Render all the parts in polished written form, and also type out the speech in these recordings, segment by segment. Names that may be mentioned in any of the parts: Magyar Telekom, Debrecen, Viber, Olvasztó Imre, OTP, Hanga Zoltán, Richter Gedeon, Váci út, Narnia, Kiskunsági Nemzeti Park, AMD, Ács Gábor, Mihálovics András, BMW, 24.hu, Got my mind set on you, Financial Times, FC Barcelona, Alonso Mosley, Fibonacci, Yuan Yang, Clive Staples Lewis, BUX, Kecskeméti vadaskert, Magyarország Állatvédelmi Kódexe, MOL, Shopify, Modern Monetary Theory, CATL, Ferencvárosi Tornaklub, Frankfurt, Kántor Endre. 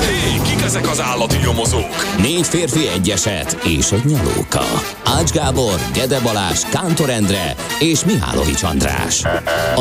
Hé, kik ezek az állati nyomozók? Négy férfi, egy eset és egy nyalóka. Ács Gábor, Gede Balázs, Kántor Endre és Mihálovics András.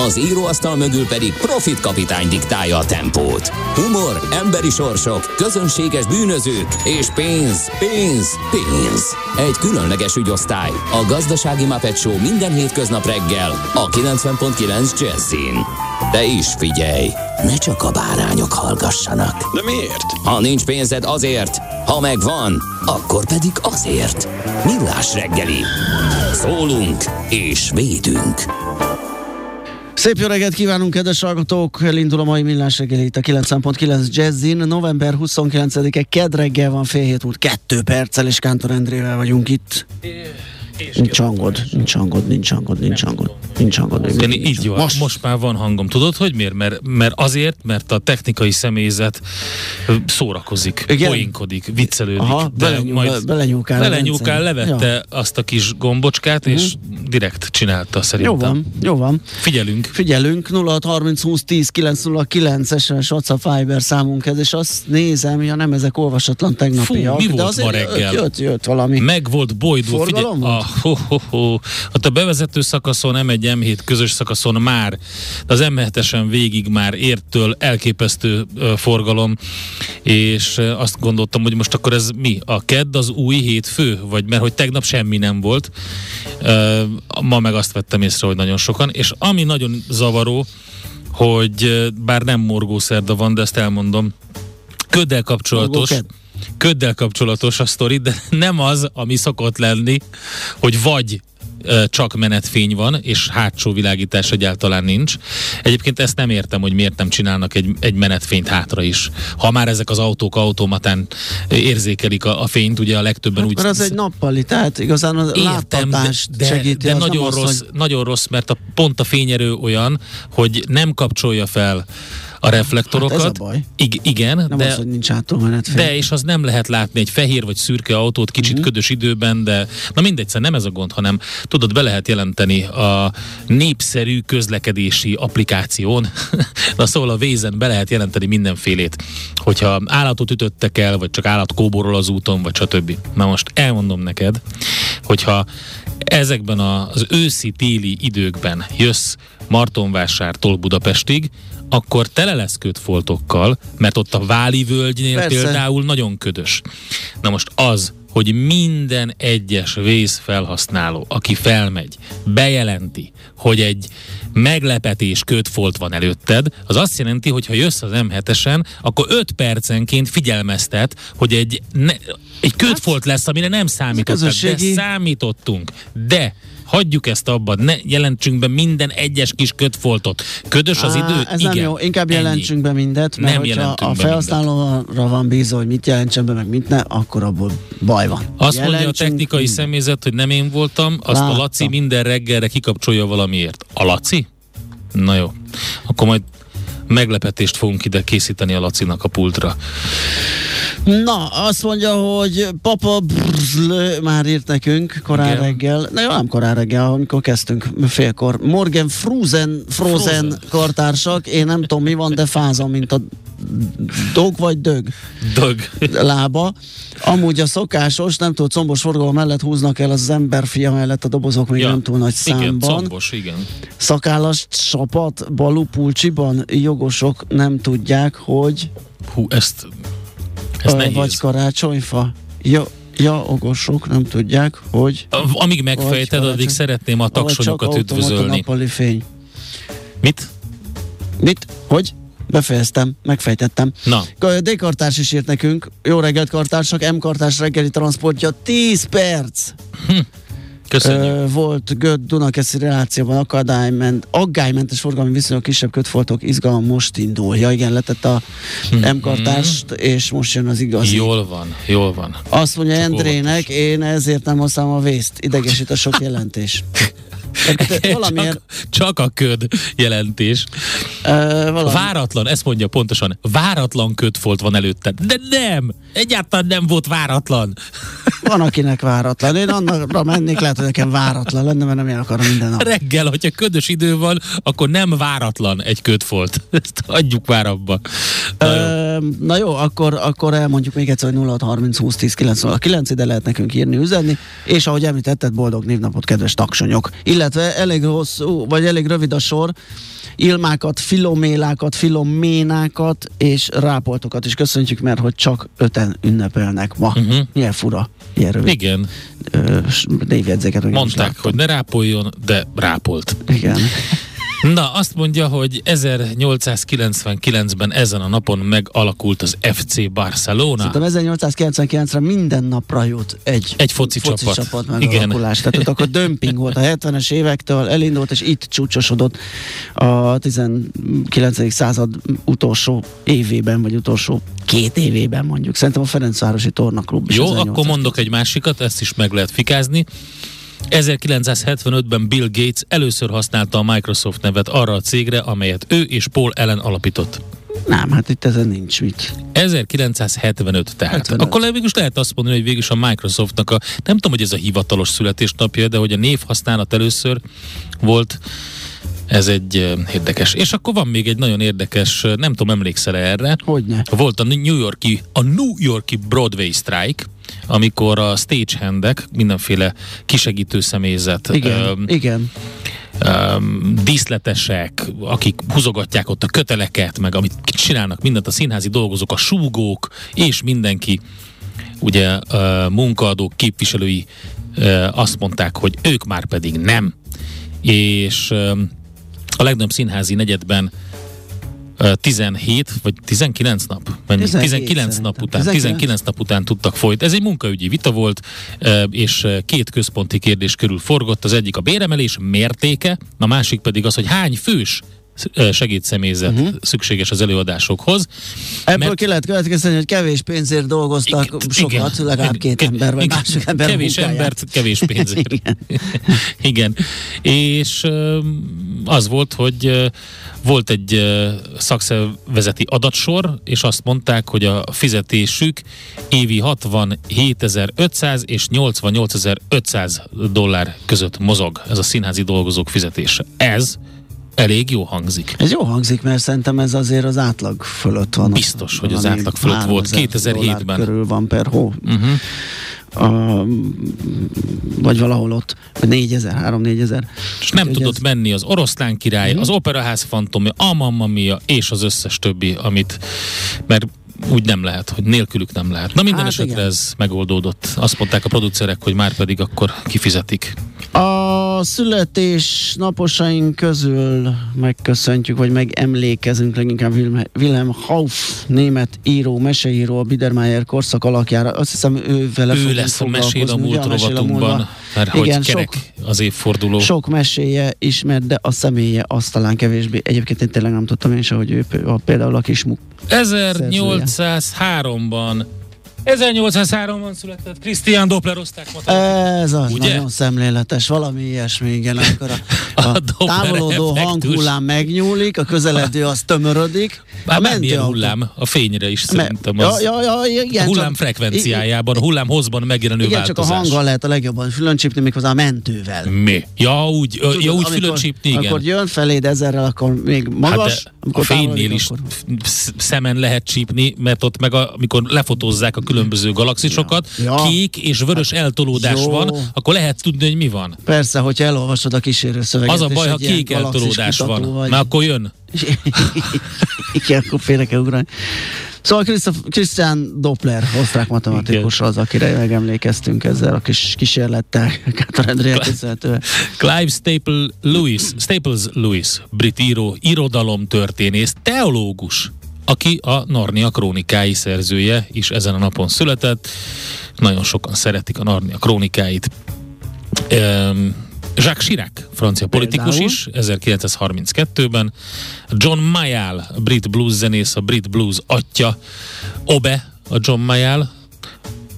Az íróasztal mögül pedig Profit kapitány diktálja a tempót. Humor, emberi sorsok, közönséges bűnözők és pénz, pénz, pénz. Egy különleges ügyosztály, a Gazdasági Muppet Show minden hétköznap reggel a 90.9 Jazzin. De is figyelj, ne csak a bárányok hallgassanak. De miért? Ha nincs pénzed, azért, ha megvan, akkor pedig azért. Millás reggeli. Szólunk és védünk. Szép jó reggelt kívánunk, kedves hallgatók! Elindul a mai Millás reggeli itt a 9.9 Jazzin. November 29-e kedd reggel van, fél hét út, 2 perccel, és Kántor Endrével vagyunk itt. Nincs hangod. Így jó, most már van hangom. Tudod, hogy miért? Mert azért, mert a technikai személyzet szórakozik, poénkodik, viccelődik. Aha, de belenyúlkál, levette azt a kis gombocskát, és direkt csinálta szerintem. Jó van. Figyelünk. 0630 20 10 909, SMS, WhatsApp, Viber számunkhez, és azt nézem, ja nem, ezek olvasatlan tegnapiak. Mi volt ma reggel? Jött valami. Meg volt Bojdó, figyelj. A bevezető szakaszon, M1-M7 közös szakaszon már, de az M7-esen végig már érttől elképesztő forgalom, és azt gondoltam, hogy most akkor ez mi? A kedd az új hétfő? Vagy mert hogy tegnap semmi nem volt. Ma meg azt vettem észre, hogy nagyon sokan, és ami nagyon zavaró, hogy bár nem morgószerda van, de ezt elmondom, köddel kapcsolatos a sztori, de nem az, ami szokott lenni, hogy vagy csak menetfény van, és hátsó világítás egyáltalán nincs. Egyébként ezt nem értem, hogy miért nem csinálnak egy menetfényt hátra is. Ha már ezek az autók automatán érzékelik a fényt, ugye a legtöbben hát, úgy... Mert az egy nappali, tehát igazán az láttatást segíti. De nagyon rossz, mert pont a fényerő olyan, hogy nem kapcsolja fel a reflektorokat. Hát ez a baj. Igen. Nem de, az, hogy nincs átolmenetfény. De és az nem lehet látni egy fehér vagy szürke autót, kicsit ködös időben, de na mindegy, nem ez a gond, hanem tudod, be lehet jelenteni a népszerű közlekedési applikáción. Na szóval a Waze-en be lehet jelenteni mindenfélét. Hogyha állatot ütöttek el, vagy csak állat kóborol az úton, vagy stb. Na most elmondom neked, hogyha ezekben az őszi-téli időkben jössz Martonvásártól Budapestig, akkor tele lesz ködfoltokkal, mert ott a Váli völgynél persze például nagyon ködös. Na most az, hogy minden egyes vészfelhasználó, aki felmegy, bejelenti, hogy egy meglepetés ködfolt van előtted, az azt jelenti, hogy ha jössz az M7-esen, akkor 5 percenként figyelmeztet, hogy egy ködfolt lesz, amire nem számítottak, de számítottunk. De hagyjuk ezt abban, ne jelentsünk be minden egyes kis ködfoltot. Ködös az idő? Ez igen, nem jó, inkább jelentsünk be mindet, mert hogyha a felhasználóra van bízó, hogy mit jelentsen be, meg mit ne, akkor abból baj van. Azt mondja a technikai személyzet, hogy nem én voltam, azt a Laci minden reggelre kikapcsolja valamiért. A Laci? Na jó, akkor majd meglepetést fogunk ide készíteni a Lacinak a pultra. Na, azt mondja, hogy papa már írt nekünk korán reggel. Na jó, nem korán reggel, amikor kezdtünk félkor. Morgan Frozen kartársak, én nem tudom mi van, de fázom, mint a dög lába. Amúgy a szokásos, nem túl combos forgalom mellett húznak el az emberfia mellett a dobozok, még nem túl nagy számban. Igen, combos, igen. Szakállas csapat Balupulcsiban, jogosok nem tudják, hogy... Hú, ez nehéz. Vagy karácsonyfa. Jogosok nem tudják, hogy... Amíg megfejted, addig szeretném a taksonyokat üdvözölni. Vagy csak nappali fény. Mit? Hogy? Befejeztem, megfejtettem. Na. D-kartárs is írt nekünk. Jó reggelt, kartársak, M-kartárs reggeli transzportja 10 perc. Köszönjük. Volt Göd-Dunakeszi relációban agálymentes forgalmi viszonyok, kisebb kötfoltok, izgalom most indul. Ja igen, letett a M-kartást, és most jön az igazi. Jól van. Azt mondja Endrének, én ezért nem hoztam a vészt. Idegesít a sok jelentés. Csak a köd jelentés. Váratlan, ezt mondja pontosan. Váratlan ködfolt van előtte. De nem! Egyáltalán nem volt váratlan. Van, akinek váratlan. Én annakra mennék, lehet, hogy nekem váratlan lenne, mert nem én akarom minden nap. Reggel, hogyha ködös idő van, akkor nem váratlan egy ködfolt. Ezt adjuk már abba. Na jó, akkor elmondjuk még egyszer, hogy 0630 20 10 909, ide lehet nekünk írni, üzenni, és ahogy említetted, boldog névnapot, kedves taksonyok. Illetve elég rövid a sor, Ilmákat, Filomélákat, Filoménákat és Rápoltokat is köszöntjük, mert hogy csak 5-en ünnepelnek ma. Milyen fura, ilyen rövid. Igen. Névjegyzéket. Mondták, hogy ne rápoljon, de rápolt. Igen. Na, azt mondja, hogy 1899-ben ezen a napon megalakult az FC Barcelona. Szerintem 1899-re minden napra jut egy foci csapat megalakulás. Igen. Tehát akkor dömping volt a 70-es évektől, elindult, és itt csúcsosodott a 19. század utolsó évében, vagy utolsó 2 évében mondjuk. Szerintem a Ferencvárosi Tornaklub is. Jó, akkor mondok egy másikat, ezt is meg lehet fikázni. 1975-ben Bill Gates először használta a Microsoft nevet arra a cégre, amelyet ő és Paul Allen alapított. Nem, hát itt ezen nincs mit. 1975 tehát. 75. Akkor végül is lehet azt mondani, hogy végül is a Microsoftnak nem tudom, hogy ez a hivatalos születésnapja, de hogy a névhasználat először volt, ez egy érdekes. És akkor van még egy nagyon érdekes, nem tudom, emlékszel erre? Hogyne. Volt a New Yorki Broadway Strike, amikor a stagehandek, mindenféle kisegítő személyzet, díszletesek, akik húzogatják ott a köteleket, meg amit csinálnak mindent, a színházi dolgozók, a súgók, és mindenki, ugye munkaadók, képviselői azt mondták, hogy ők már pedig nem. És a legnagyobb színházi negyedben 17 vagy 19 nap? 19 nap után tudtak folytatni. Ez egy munkaügyi vita volt, és 2 központi kérdés körül forgott. Az egyik a béremelés mértéke, a másik pedig az, hogy hány fős segédszemélyzet szükséges az előadásokhoz. Ebből ki lehet következtetni, hogy kevés pénzért dolgoztak sokat, legalább 2 ember, vagy másik ember kevés munkáját. Embert, kevés pénzért. Igen. És az volt, hogy volt egy szakszervezeti adatsor, és azt mondták, hogy a fizetésük évi 67.500 és 88.500 $88,500 között mozog. Ez a színházi dolgozók fizetése. Ez elég jó hangzik. Ez jó hangzik, mert szerintem ez azért az átlag fölött van. Biztos, hogy az átlag fölött volt. 2007-ben. Körül van per hó. Vagy valahol ott. 3-4 ezer. És nem tudott menni az Oroszlán király, az Operaház fantomja, a Mamma Mia és az összes többi, amit, mert úgy nem lehet, hogy nélkülük nem lehet. Na minden esetre igen. Ez megoldódott. Azt mondták a producerek, hogy már pedig akkor kifizetik. A születésnaposaink közül megköszöntjük, vagy megemlékezünk leginkább Wilhelm Hauff, német író, meseíró, a Biedermeier korszak alakjára. Azt hiszem, ő lesz a Mesél a múlt rovatunkban, mert igen, hogy kerek sok, az évforduló. Sok meséje ismert, de a személye azt talán kevésbé. Egyébként én tényleg nem tudtam én is, hogy ő például a Kismuk 1803-ban született Krisztián Doppler osztályt. Ez az, ugye? Nagyon szemléletes, valami ilyesmi, igen, amikor a távolodó hanghullám megnyúlik, a közeledő az tömörödik. Bár nem ilyen hullám, a fényre is szerintem. Igen, a hullám frekvenciájában, a hullám hozban megjelenő igen, változás. Igen, csak a hanggal lehet a legjobban fülöncsípni, méghozzá a mentővel. Mi? Úgy fülöncsípni, igen. Akkor jön feléd ezerrel, akkor még magas. Hát a fénynél is szemen lehet csípni, mert ott meg amikor lefotózzák a különböző galaxisokat, kék és vörös eltolódás van, akkor lehet tudni, hogy mi van. Persze, hogyha elolvasod a kísérő szöveget. Az a baj, ha kék eltolódás van, vagy... mert akkor jön. Igen, akkor félre kell ugrani. Szóval Krisztián Doppler, osztrák matematikus az, akire megemlékeztünk ezzel a kis kísérlettel. Kántor Endre Clive Staples Lewis, brit író, irodalomtörténész, teológus, aki a Narnia Krónikái szerzője is ezen a napon született. Nagyon sokan szeretik a Narnia Krónikáit. Jacques Chirac, francia politikus is, 1932-ben. John Mayall, brit blues zenész, a brit blues atya, Obe, a John Mayall,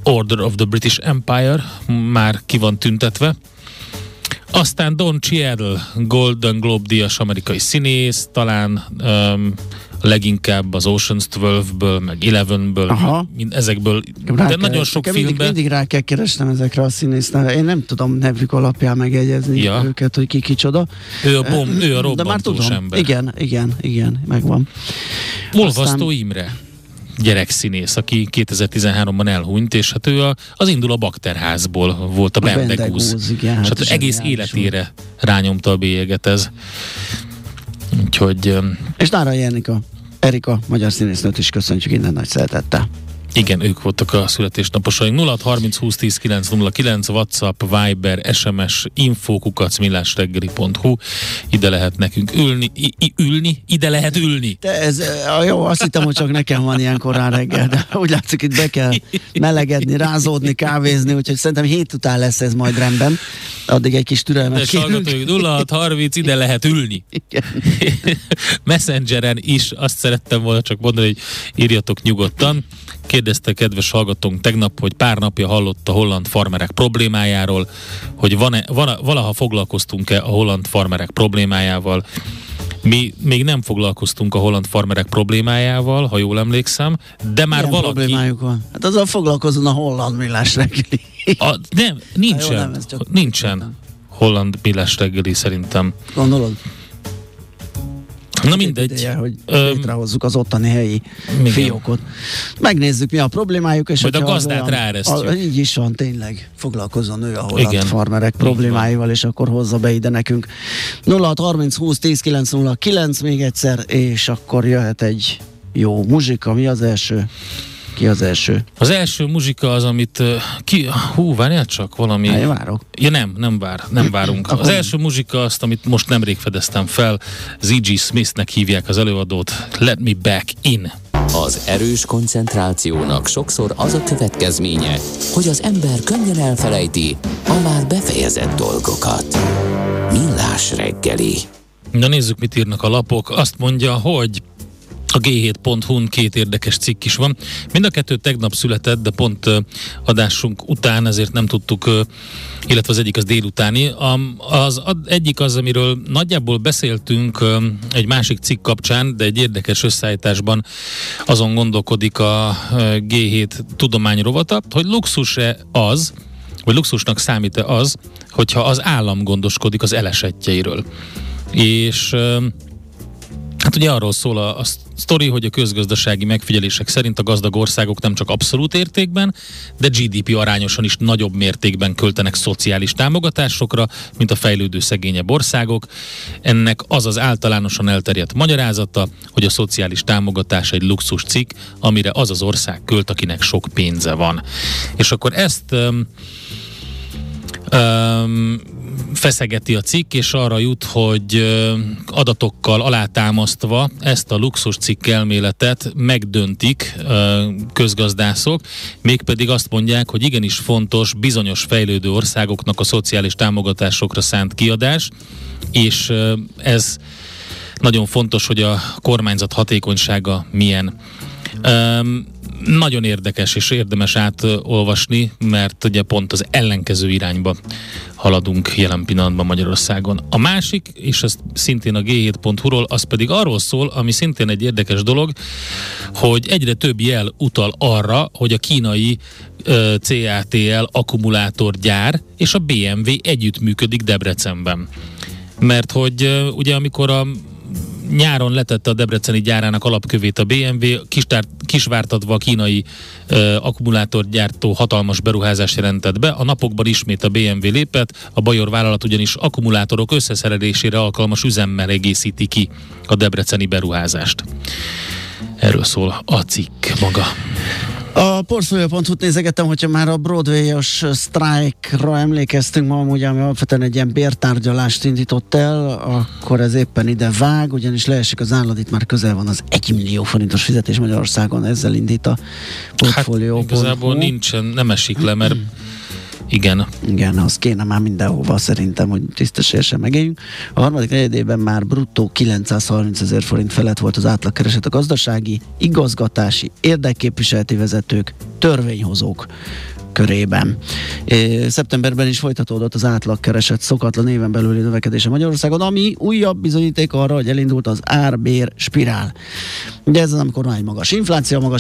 Order of the British Empire, már ki van tüntetve. Aztán Don Cheadle, Golden Globe-díjas amerikai színész, talán leginkább az Ocean's 12-ből, meg 11-ből, ezekből, de nagyon sok filmben. Mindig rá kell keresnem ezekre a színésznál. Én nem tudom nevük alapján megjegyezni őket, hogy ki kicsoda. Ő a robbantós ember. Igen, megvan. Olvasztó Imre gyerekszínész, aki 2013-ban elhunyt, és hát ő az Indul a Bakterházból volt, a Bendegúz. És hát egész életére rányomta a bélyeget ez. Úgyhogy... És Nára Jenika, Erika, magyar színésznőt is köszöntjük innen nagy szeretettel. Igen, ők voltak a születésnaposaink. 0630 20 10 909, WhatsApp, Viber, SMS, info@millásreggeli.hu. Ide lehet nekünk ülni, ide lehet ülni. De ez, jó, azt hittem, hogy csak nekem van ilyen korán reggel, de úgy látszik, itt be kell melegedni, rázódni, kávézni, úgyhogy szerintem hét után lesz ez majd rendben. Addig egy kis türelmet kérünk. 0630, ide lehet ülni. Messengeren is azt szerettem volna csak mondani, hogy írjatok nyugodtan. Kérdezte kedves hallgatónk tegnap, hogy pár napja hallott a holland farmerek problémájáról, hogy valaha foglalkoztunk-e a holland farmerek problémájával. Mi még nem foglalkoztunk a holland farmerek problémájával, ha jól emlékszem, de már milyen valaki... problémájuk van? Hát azzal foglalkozom a holland millás reggeli. Nem, nincsen holland millás reggeli szerintem. Gondolod? Na mindegy. Ideje, hogy létrehozzuk az ottani helyi fiókot. Megnézzük, mi a problémájuk, és majd a gazdát olyan, ráeresztjük. Így is van, tényleg. Foglalkozzon ő a holland farmerek problémáival, és akkor hozza be ide nekünk. 0630 20 10 909, még egyszer, és akkor jöhet egy jó muzsika. Mi az első? Ki az első? Az első muzsika az, amit várjál csak valami... Há, várok. Ja nem várunk. Az első muzsika azt, amit most nemrég fedeztem fel, Z.G. Smithnek hívják az előadót. Let me back in. Az erős koncentrációnak sokszor az a következménye, hogy az ember könnyen elfelejti a már befejezett dolgokat. Millás reggeli. Na nézzük, mit írnak a lapok. Azt mondja, hogy a g7.hu-n két érdekes cikk is van. Mind a kettő tegnap született, de pont adásunk után, ezért nem tudtuk, illetve az egyik az délutáni. Az egyik az, amiről nagyjából beszéltünk egy másik cikk kapcsán, de egy érdekes összeállításban azon gondolkodik a G7 tudományrovata, hogy luxus-e az, vagy luxusnak számít-e az, hogyha az állam gondoskodik az elesettjeiről. És... hát ugye arról szól a sztori, hogy a közgazdasági megfigyelések szerint a gazdag országok nem csak abszolút értékben, de GDP arányosan is nagyobb mértékben költenek szociális támogatásokra, mint a fejlődő szegényebb országok. Ennek az az általánosan elterjedt magyarázata, hogy a szociális támogatás egy luxus cikk, amire az az ország költ, akinek sok pénze van. És akkor ezt... feszegeti a cikk, és arra jut, hogy adatokkal alátámasztva ezt a luxus cikk elméletet megdöntik közgazdászok, mégpedig azt mondják, hogy igenis fontos bizonyos fejlődő országoknak a szociális támogatásokra szánt kiadás, és ez nagyon fontos, hogy a kormányzat hatékonysága milyen. Nagyon érdekes és érdemes átolvasni, mert ugye pont az ellenkező irányba haladunk jelen pillanatban Magyarországon. A másik, és ez szintén a g7.hu-ról, az pedig arról szól, ami szintén egy érdekes dolog, hogy egyre több jel utal arra, hogy a kínai CATL akkumulátorgyár és a BMW együttműködik Debrecenben. Mert hogy ugye amikor a nyáron letette a debreceni gyárának alapkövét a BMW, kisvártatva a kínai akkumulátorgyártó hatalmas beruházást jelentett be. A napokban ismét a BMW lépett, a bajor vállalat ugyanis akkumulátorok összeszerelésére alkalmas üzemmel egészíti ki a debreceni beruházást. Erről szól a cikk maga. A portfólió.hu-t nézegettem, hogyha már a Broadway-os Strike-ra emlékeztünk, ma amúgy, ami alapvetően egy ilyen bértárgyalást indított el, akkor ez éppen ide vág, ugyanis leesik az állat, itt már közel van az 1 millió forintos fizetés Magyarországon, ezzel indít a portfólió.hu. Hát igazából nincsen, nem esik le, mert Igen. Igen, az kéne már mindenhova szerintem, hogy tisztességesen megéljünk. A harmadik negyedében már bruttó 930 000 forint felett volt az átlagkereset a gazdasági, igazgatási, érdekképviseleti vezetők, törvényhozók körében. Szeptemberben is folytatódott az átlagkereset szokatlan éven belüli növekedése Magyarországon, ami újabb bizonyíték arra, hogy elindult az árbér spirál. Ugye ez az, amikor nagy magas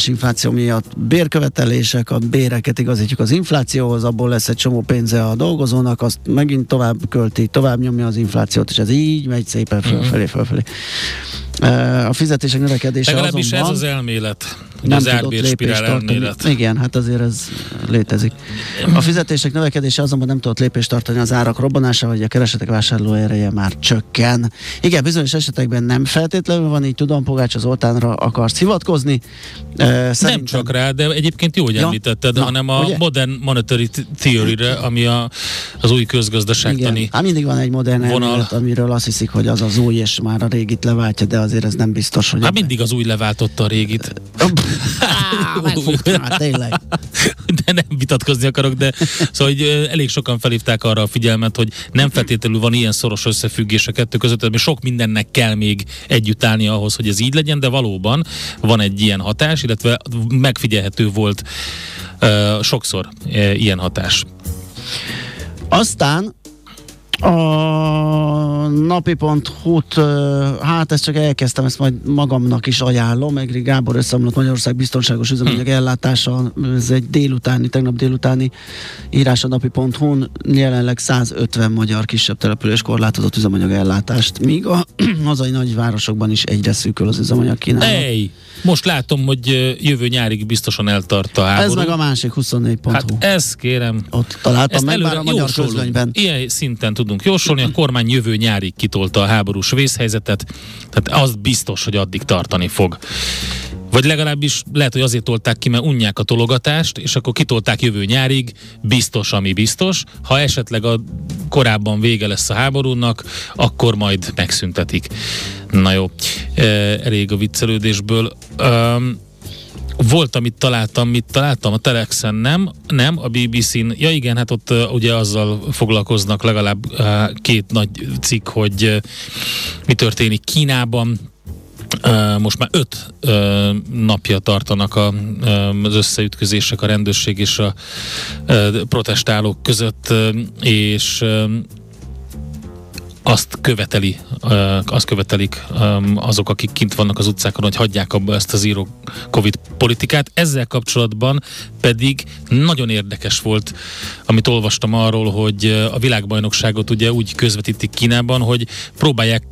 infláció miatt bérkövetelések, a béreket igazítjuk az inflációhoz, abból lesz egy csomó pénze a dolgozónak, azt megint tovább költi, tovább nyomja az inflációt, és ez így megy szépen fölfelé. A fizetések növekedése azonban... is ez az elmélet, az árbérspirál elmélet. Igen, hát azért ez létezik. A fizetések növekedése azonban nem tudott lépést tartani az árak robbanása, vagy a keresetek vásárló ereje már csökken. Igen, bizonyos esetekben nem feltétlenül van így, tudom, Pogács Zoltánra akarsz hivatkozni. Szerintem... Nem csak rá, de egyébként jó, hogy említetted, hanem a ugye? Modern Monetary Theory-re, ami az új közgazdaságtani vonal. Hát mindig van egy modern elmélet, amiről azt hiszik, hogy az az új, és már a régit leváltja, de azért ez nem biztos, hogy... Hát mindig az új leváltotta a régit. Megfogtál, tényleg. De nem vitatkozni akarok, de szóval elég sokan felhívták arra a figyelmet, hogy nem feltétlenül van ilyen szoros összefüggés a kettő között, mert sok mindennek kell még együtt állni ahhoz, hogy ez így legyen, de valóban van egy ilyen hatás, illetve megfigyelhető volt sokszor ilyen hatás. Aztán a napi.hu-t, hát ezt csak elkezdtem, ezt majd magamnak is ajánlom. Egri Gábor összeomlott Magyarország biztonságos üzemanyag ellátása, ez egy tegnap délutáni írás a napi.hu-n, jelenleg 150 magyar kisebb település korlátozott üzemanyag ellátást, míg a hazai nagyvárosokban is egyre szűköl az üzemanyag kínálat. Hey, most látom, hogy jövő nyárig biztosan eltart a háború. Ez meg a másik 24.hu. Hát ez kérem. Ott találtam meg már a magyar közlönyben. Ilyen szinten tudunk jósolni, a kormány jövő nyárig kitolta a háborús vészhelyzetet, tehát az biztos, hogy addig tartani fog. Vagy legalábbis lehet, hogy azért tolták ki, mert unják a tologatást, és akkor kitolták jövő nyárig, biztos, ami biztos. Ha esetleg a korábban vége lesz a háborúnak, akkor majd megszüntetik. Na jó, elég a viccelődésből. Volt, mit találtam a Telexen, nem, a BBC-n. Ja igen, hát ott ugye azzal foglalkoznak legalább két nagy cikk, hogy mi történik Kínában. Most már 5 napja tartanak az összeütközések a rendőrség és a protestálók között, és azt követelik azok, akik kint vannak az utcákon, hogy hagyják abba ezt a zero covid politikát. Ezzel kapcsolatban pedig nagyon érdekes volt, amit olvastam arról, hogy a világbajnokságot ugye úgy közvetítik Kínában, hogy próbálják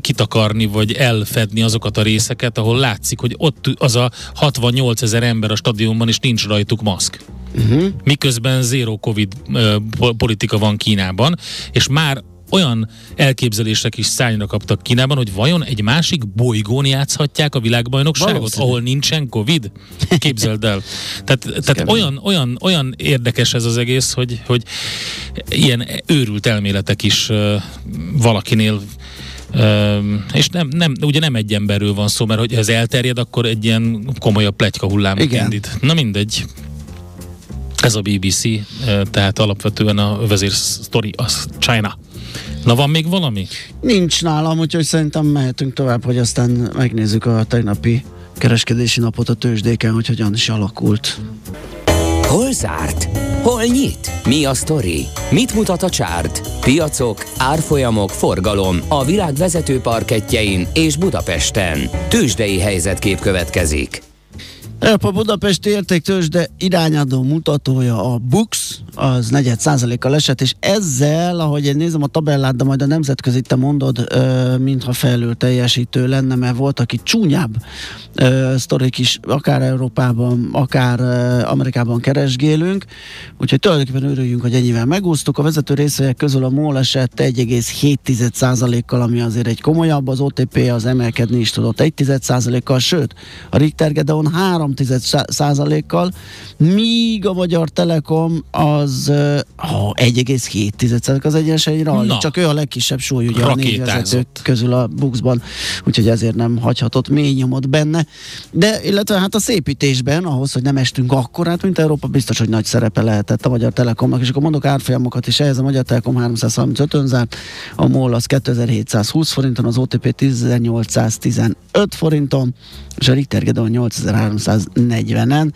kitakarni, vagy elfedni azokat a részeket, ahol látszik, hogy ott az a 68 000 ember a stadionban, és nincs rajtuk maszk. Uh-huh. Miközben zero covid politika van Kínában, és már olyan elképzelések is szányra kaptak Kínában, hogy vajon egy másik bolygón játszhatják a világbajnokságot, valószínű, ahol nincsen Covid? Képzeld el. Tehát olyan érdekes ez az egész, hogy ilyen őrült elméletek is valakinél, és nem egy emberről van szó, mert hogy ez elterjed, akkor egy ilyen komolyabb pletyka hullámot indít. Na mindegy. Ez a BBC, tehát alapvetően a vezérsztori az China. Na, van még valami? Nincs nálam, úgyhogy szerintem mehetünk tovább, hogy aztán megnézzük a tegnapi kereskedési napot a tőzsdéken, hogy hogyan is alakult. Hol zárt? Hol nyit? Mi a sztori? Mit mutat a csárt? Piacok, árfolyamok, forgalom a világ vezető parkettjein és Budapesten. Tőzsdei helyzetkép következik. A budapesti értéktőzsde irányadó mutatója, a BUX, az 4%-kal esett, és ezzel, ahogy én nézem a tabellát, de majd a nemzetközit te mondod, mintha felül teljesítő lenne, mert volt, aki csúnyább sztorik is, akár Európában, akár Amerikában keresgélünk, úgyhogy tulajdonképpen örüljünk, hogy ennyivel megúsztuk. A vezető részvények közül a MOL esett 1,7%-kal, ami azért egy komolyabb, az OTP az emelkedni is tudott 1,1%-kal, sőt, a Richter Gedeon 3 3,3%-kal, míg a Magyar Telekom az 1,7%, az egyenesen ralli, csak ő a legkisebb súly ugye a négy vezetők közül a BUX-ban, úgyhogy ezért nem hagyhatott mély nyomot benne, de illetve hát a szépítésben, ahhoz, hogy nem estünk akkorát, mint Európa, biztos, hogy nagy szerepe lehetett a Magyar Telekomnak, és akkor mondok árfolyamokat is ehhez, a Magyar Telekom 335-ön zárt, a MOL az 2720 forinton, az OTP 1815 forinton, és a Richter Gedeon 8340-en,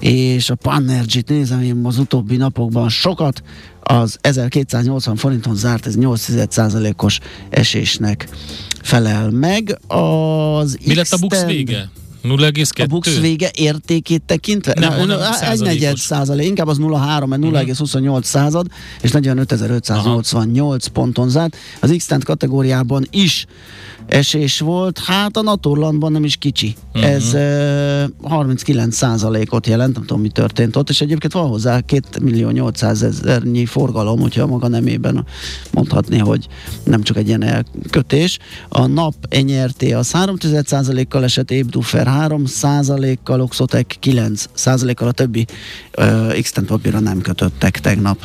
és a Panergy-t nézem én az utóbbi napokban sokat, az 1280 forinton zárt, ez 8%-os esésnek felel meg. Az mi lett a BUX vége? 0,2? A BUX vége értékét tekintve? Nem, 1,4%, inkább az 0,3, mert 0,28 század, és 45.588 ponton zárt. Az X-Tent kategóriában is esés volt, hát a Naturlandban nem is kicsi. Uh-huh. Ez 39%-ot jelent, nem tudom mi történt ott, és egyébként van hozzá 2.800.000-nyi forgalom, hogyha maga nemében mondhatni, hogy nem csak egy ilyen elkötés. A NAP NRT az 3,1%-kal esett, Ébdufer 3%-kal, Oxotec 9%-kal, a többi X-Tent papírra nem kötöttek tegnap.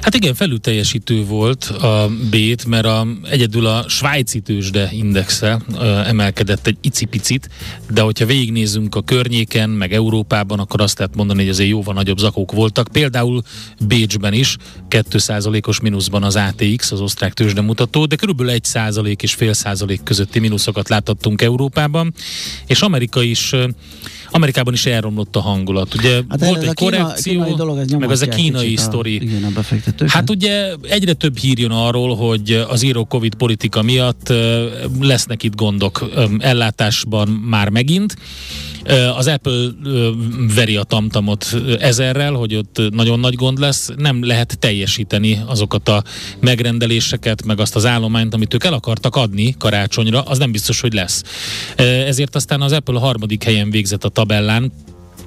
Hát igen, felülteljesítő volt a B-t, mert egyedül a svájci tőzsde indexe emelkedett egy icipicit, de hogyha végignézünk a környéken, meg Európában, akkor azt lehet mondani, hogy azért jóval nagyobb zakók voltak. Például Bécsben is 2%-os mínuszban az ATX, az osztrák tőzsdemutató, de körülbelül 1% és fél százalék közötti mínuszokat láthattunk Európában, és Amerikában is elromlott a hangulat. Ugye hát volt egy korrekció, meg az a kínai sztori. Hát ugye egyre több hír jön arról, hogy az író Covid politika miatt lesznek itt gondok ellátásban már megint. Az Apple veri a tamtamot 1000-rel, hogy ott nagyon nagy gond lesz, nem lehet teljesíteni azokat a megrendeléseket, meg azt az állományt, amit ők el akartak adni karácsonyra, az nem biztos, hogy lesz. Ezért aztán az Apple a harmadik helyen végzett a tabellán,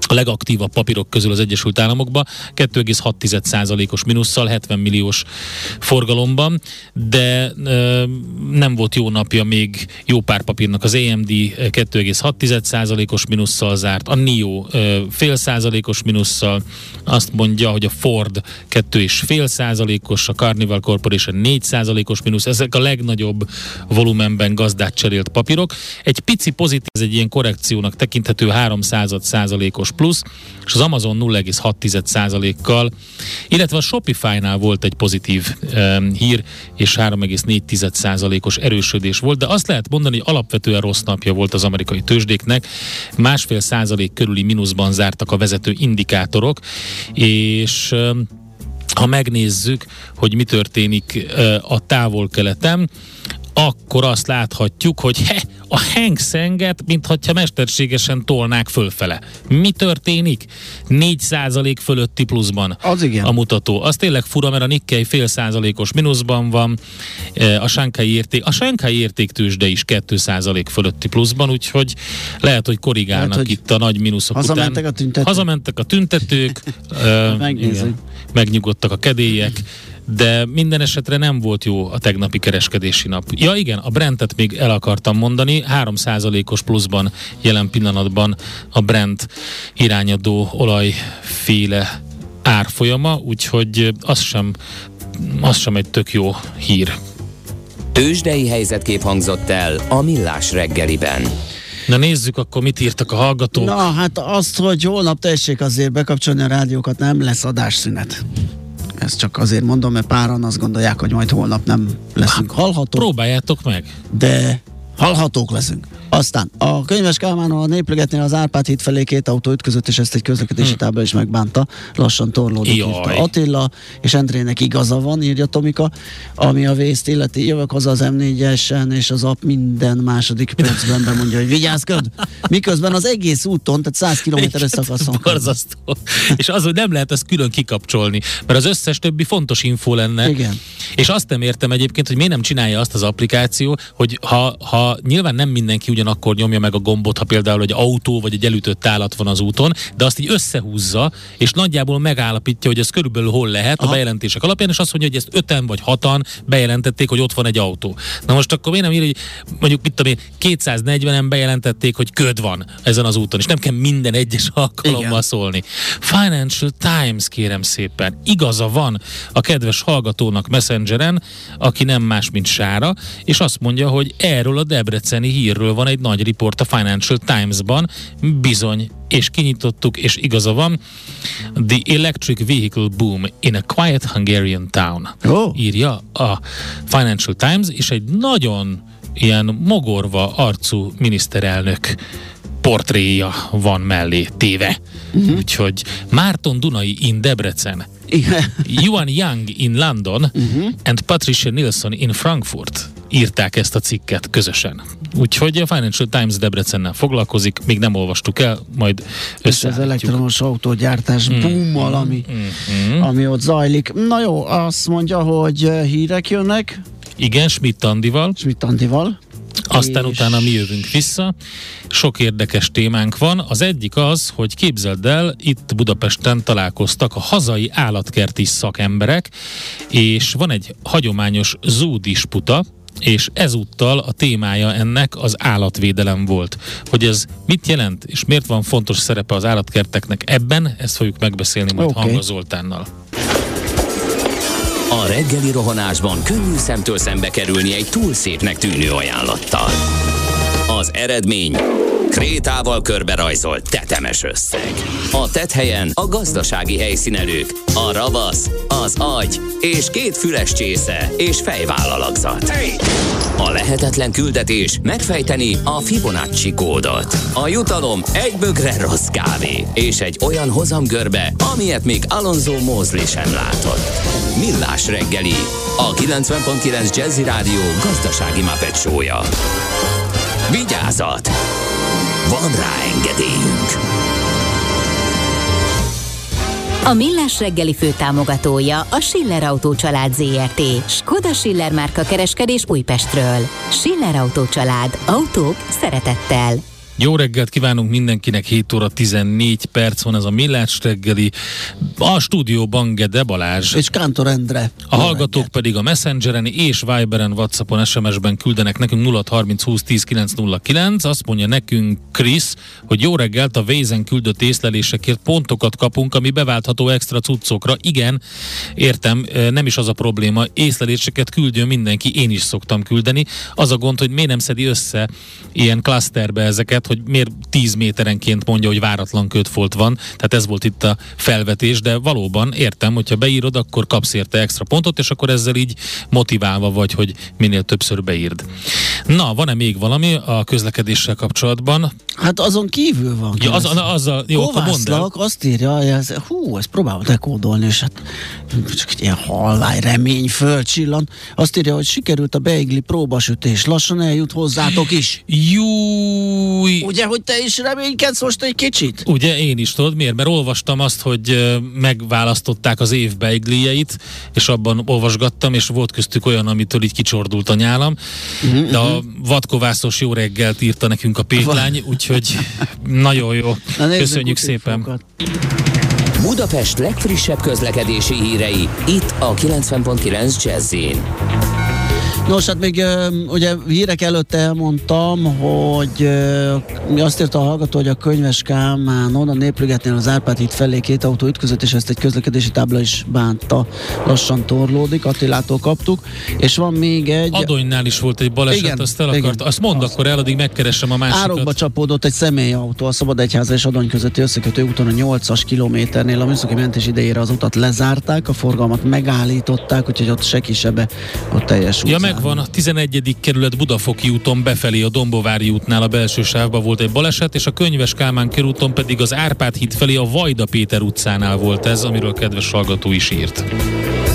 a legaktívabb papírok közül az Egyesült Államokban, 2,6%-os mínusszal, 70 milliós forgalomban, de nem volt jó napja még jó pár papírnak. Az AMD 2,6%-os mínusszal zárt, a NIO fél százalékos mínusszal, azt mondja, hogy a Ford 2,5%-os, a Carnival Corporation 4%-os mínusz, ezek a legnagyobb volumenben gazdát cserélt papírok. Egy pici pozitív, ez egy ilyen korrekciónak tekinthető 3%-os plusz, és az Amazon 0,6%-kal, illetve a Shopify-nál volt egy pozitív hír, és 3,4%-os erősödés volt, de azt lehet mondani, hogy alapvetően rossz napja volt az amerikai tőzsdéknek, 1,5% körüli mínuszban zártak a vezető indikátorok, és ha megnézzük, hogy mi történik a távol-keleten, akkor azt láthatjuk, hogy a Hang Senget, mintha mesterségesen tolnák fölfele. Mi történik? 4% fölötti pluszban a mutató. Az tényleg fura, mert a Nikkei fél százalékos mínuszban van, a Shanghai értéktőzsde is 2% fölötti pluszban, úgyhogy lehet, hogy korrigálnak lehet, hogy itt a nagy mínuszok hazamentek után. Hazamentek a tüntetők, megnyugodtak a kedélyek, de minden esetre nem volt jó a tegnapi kereskedési nap. Ja igen, a Brentet még el akartam mondani, 3%-os pluszban jelen pillanatban a Brent irányadó olajféle árfolyama, úgyhogy az sem egy tök jó hír. Tőzsdei helyzetkép hangzott el a Millás reggeliben. Na nézzük akkor, mit írtak a hallgatók. Na hát azt, hogy holnap tessék azért bekapcsolni a rádiókat, nem lesz adásszünet. Ezt csak azért mondom, mert páran azt gondolják, hogy majd holnap nem leszünk hallhatók. Próbáljátok meg! De hallhatók leszünk. Aztán a Könyves Kálmán a Népligetnél az Árpád híd felé két autó ütközött, és ezt egy közlekedési tábla is megbánta. Lassan torlódik, írta Attila, és Endrének igaza van, írja Tomika, ami a vészt illeti. Jövök haza az M4-esen, és az app minden második percben bemondja, hogy vigyázköd! Miközben az egész úton, tehát 100 kilométeres szakaszon. Borzasztó. És az, hogy nem lehet ezt külön kikapcsolni, mert az összes többi fontos infó lenne. Igen. És azt nem értem egyébként, hogy miért nem csinálja azt az applikáció, hogy ha nyilván nem mindenki ugyanakkor nyomja meg a gombot, ha például egy autó vagy egy elütött állat van az úton, de azt így összehúzza, és nagyjából megállapítja, hogy ez körülbelül hol lehet a bejelentések alapján, és azt mondja, hogy ezt 5-en vagy 6-an bejelentették, hogy ott van egy autó. Na most akkor miért nem ír, hogy mondjuk mit tudom én, 240-en bejelentették, hogy köd van ezen az úton, és nem kell minden egyes alkalommal szólni. Financial Times, kérem szépen. Igaza van a kedves hallgatónak Messengeren, aki nem más, mint Sára, és azt mondja, hogy erről a debreceni hírről van egy nagy riport a Financial Times-ban. Bizony, és kinyitottuk, és igaza van. The electric vehicle boom in a quiet Hungarian town. Írja a Financial Times, és egy nagyon ilyen mogorva arcú miniszterelnök portréja van mellé téve. Úgyhogy Márton Dunai in Debrecen, Yuan Yang in London, and Patricia Nielsen in Frankfurt írták ezt a cikket közösen. Úgyhogy a Financial Times Debrecennel foglalkozik, még nem olvastuk el, majd összeállítjuk. És az elektromos autógyártás búmmal, ami ott zajlik. Na jó, azt mondja, hogy hírek jönnek. Igen, Schmidt-Andival. Aztán utána mi jövünk vissza. Sok érdekes témánk van. Az egyik az, hogy képzeld el, itt Budapesten találkoztak a hazai állatkerti szakemberek, és van egy hagyományos zoodisputa, és ezúttal a témája ennek az állatvédelem volt. Hogy ez mit jelent, és miért van fontos szerepe az állatkerteknek ebben, ezt fogjuk megbeszélni majd Hanga Zoltánnal. A reggeli rohanásban könnyű szemtől szembe kerülni egy túl szépnek tűnő ajánlattal. Az eredmény krétával körberajzolt tetemes összeg. A tetthelyen a gazdasági helyszínelők, a ravasz, az agy és 2 füles csésze és fejvállalakzat. A lehetetlen küldetés megfejteni a Fibonacci kódot. A jutalom egy bögre rossz kávé és egy olyan hozamgörbe, amilyet még Alonso Mosley sem látott. Millás reggeli, a 90.9 Jazzy Rádió gazdasági Muppet Show-ja. Vigyázat! Van rá engedélyünk! A Millás reggeli főtámogatója a Schiller Autó család Zrt. Skoda Schiller márka kereskedés Újpestről. Schiller Autó család. Autók szeretettel. Jó reggelt kívánunk mindenkinek, 7:14 van, ez a Millás reggeli. A stúdióban Gede Balázs és Kántor Endre. A hallgatók pedig a Messengeren és Viberen, Whatsappon, SMS-ben küldenek nekünk 0630 20 10 909. Azt mondja nekünk Krisz, hogy jó reggelt, a Waze-en küldött észlelésekért pontokat kapunk, ami beváltható extra cuccokra. Igen, értem, nem is az a probléma, észleléseket küldjön mindenki, én is szoktam küldeni. Az a gond, hogy miért nem szedi össze ilyen klaszterbe ezeket, hogy miért 10 méterenként mondja, hogy váratlan kötfolt van. Tehát ez volt itt a felvetés, de valóban értem, hogyha beírod, akkor kapsz érte extra pontot, és akkor ezzel így motiválva vagy, hogy minél többször beírd. Na, van-e még valami a közlekedéssel kapcsolatban? Hát azon kívül van. Ja, az a, jó, Kovászlak azt írja, hogy ezt próbálom dekódolni, és hát csak egy ilyen halvány remény fölcsillan. Azt írja, hogy sikerült a beigli próbasütés, lassan eljut hozzátok is. Júj! Ugye, hogy te is reménykedsz most egy kicsit? Ugye, én is, tudod miért? Mert olvastam azt, hogy megválasztották az év beiglijeit, és abban olvasgattam, és volt köztük olyan, amitől így kicsordult a nyálam. De a vadkovászos jó reggelt írta nekünk a Péklány, úgyhogy nagyon jó. Köszönjük szépen. Fokat. Budapest legfrissebb közlekedési hírei, itt a 90.9 Jazz-in. Nos, hát még ugye hírek előtt elmondtam, hogy azt írta a hallgató, hogy a Könyves Kálmánon, a Néprügetnél az Árpád híd felé 2 autó ütközött, és ezt egy közlekedési tábla is bánta. Lassan torlódik, Attilától kaptuk, és van még egy... Adonynál is volt egy baleset, igen, azt el akart. Azt mondd akkor el, addig megkeresem a másikat. Árokba csapódott egy személyautó a Szabadegyháza és Adony közötti összekötő úton a 8-as kilométernél. A műszaki mentés idejére az utat lezárták, a forgalmat megállították, úgyhogy ott se kisebbe, ott teljes út. Ja, van a 11. kerület Budafoki úton befelé a Dombovári útnál a belső sávban volt egy baleset, és a Könyves Kálmán körúton pedig az Árpád híd felé a Vajda Péter utcánál volt ez, amiről kedves hallgató is írt.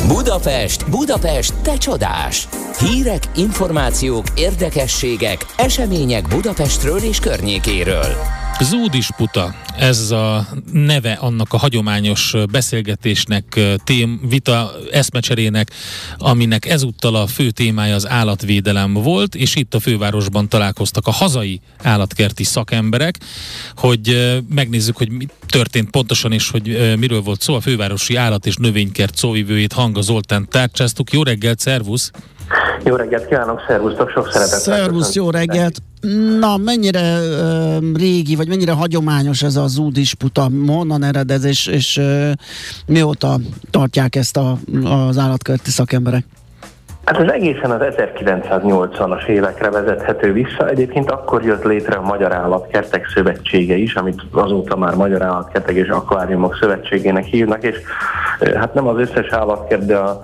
Budapest, Budapest, te csodás! Hírek, információk, érdekességek, események Budapestről és környékéről. Zúdisputa, ez a neve annak a hagyományos beszélgetésnek, vita eszmecserének, aminek ezúttal a fő témája az állatvédelem volt, és itt a fővárosban találkoztak a hazai állatkerti szakemberek, hogy megnézzük, hogy mi történt pontosan, és hogy miről volt szó. A fővárosi állat- és növénykert szóvivőjét, Hanga Zoltánt tárcsáztuk. Jó reggelt, szervusz! Jó reggelt kívánok, szervusztok, sok szeretettel. Szervusz, jó reggelt. Na, mennyire régi, vagy mennyire hagyományos ez a zúdisputa? Honnan eredez, és mióta tartják ezt az állatkerti szakemberek? Hát ez egészen az 1980-as évekre vezethető vissza. Egyébként akkor jött létre a Magyar Állatkertek Szövetsége is, amit azóta már Magyar Állatkertek és Akváriumok Szövetségének hívnak, és hát nem az összes állatkert, de a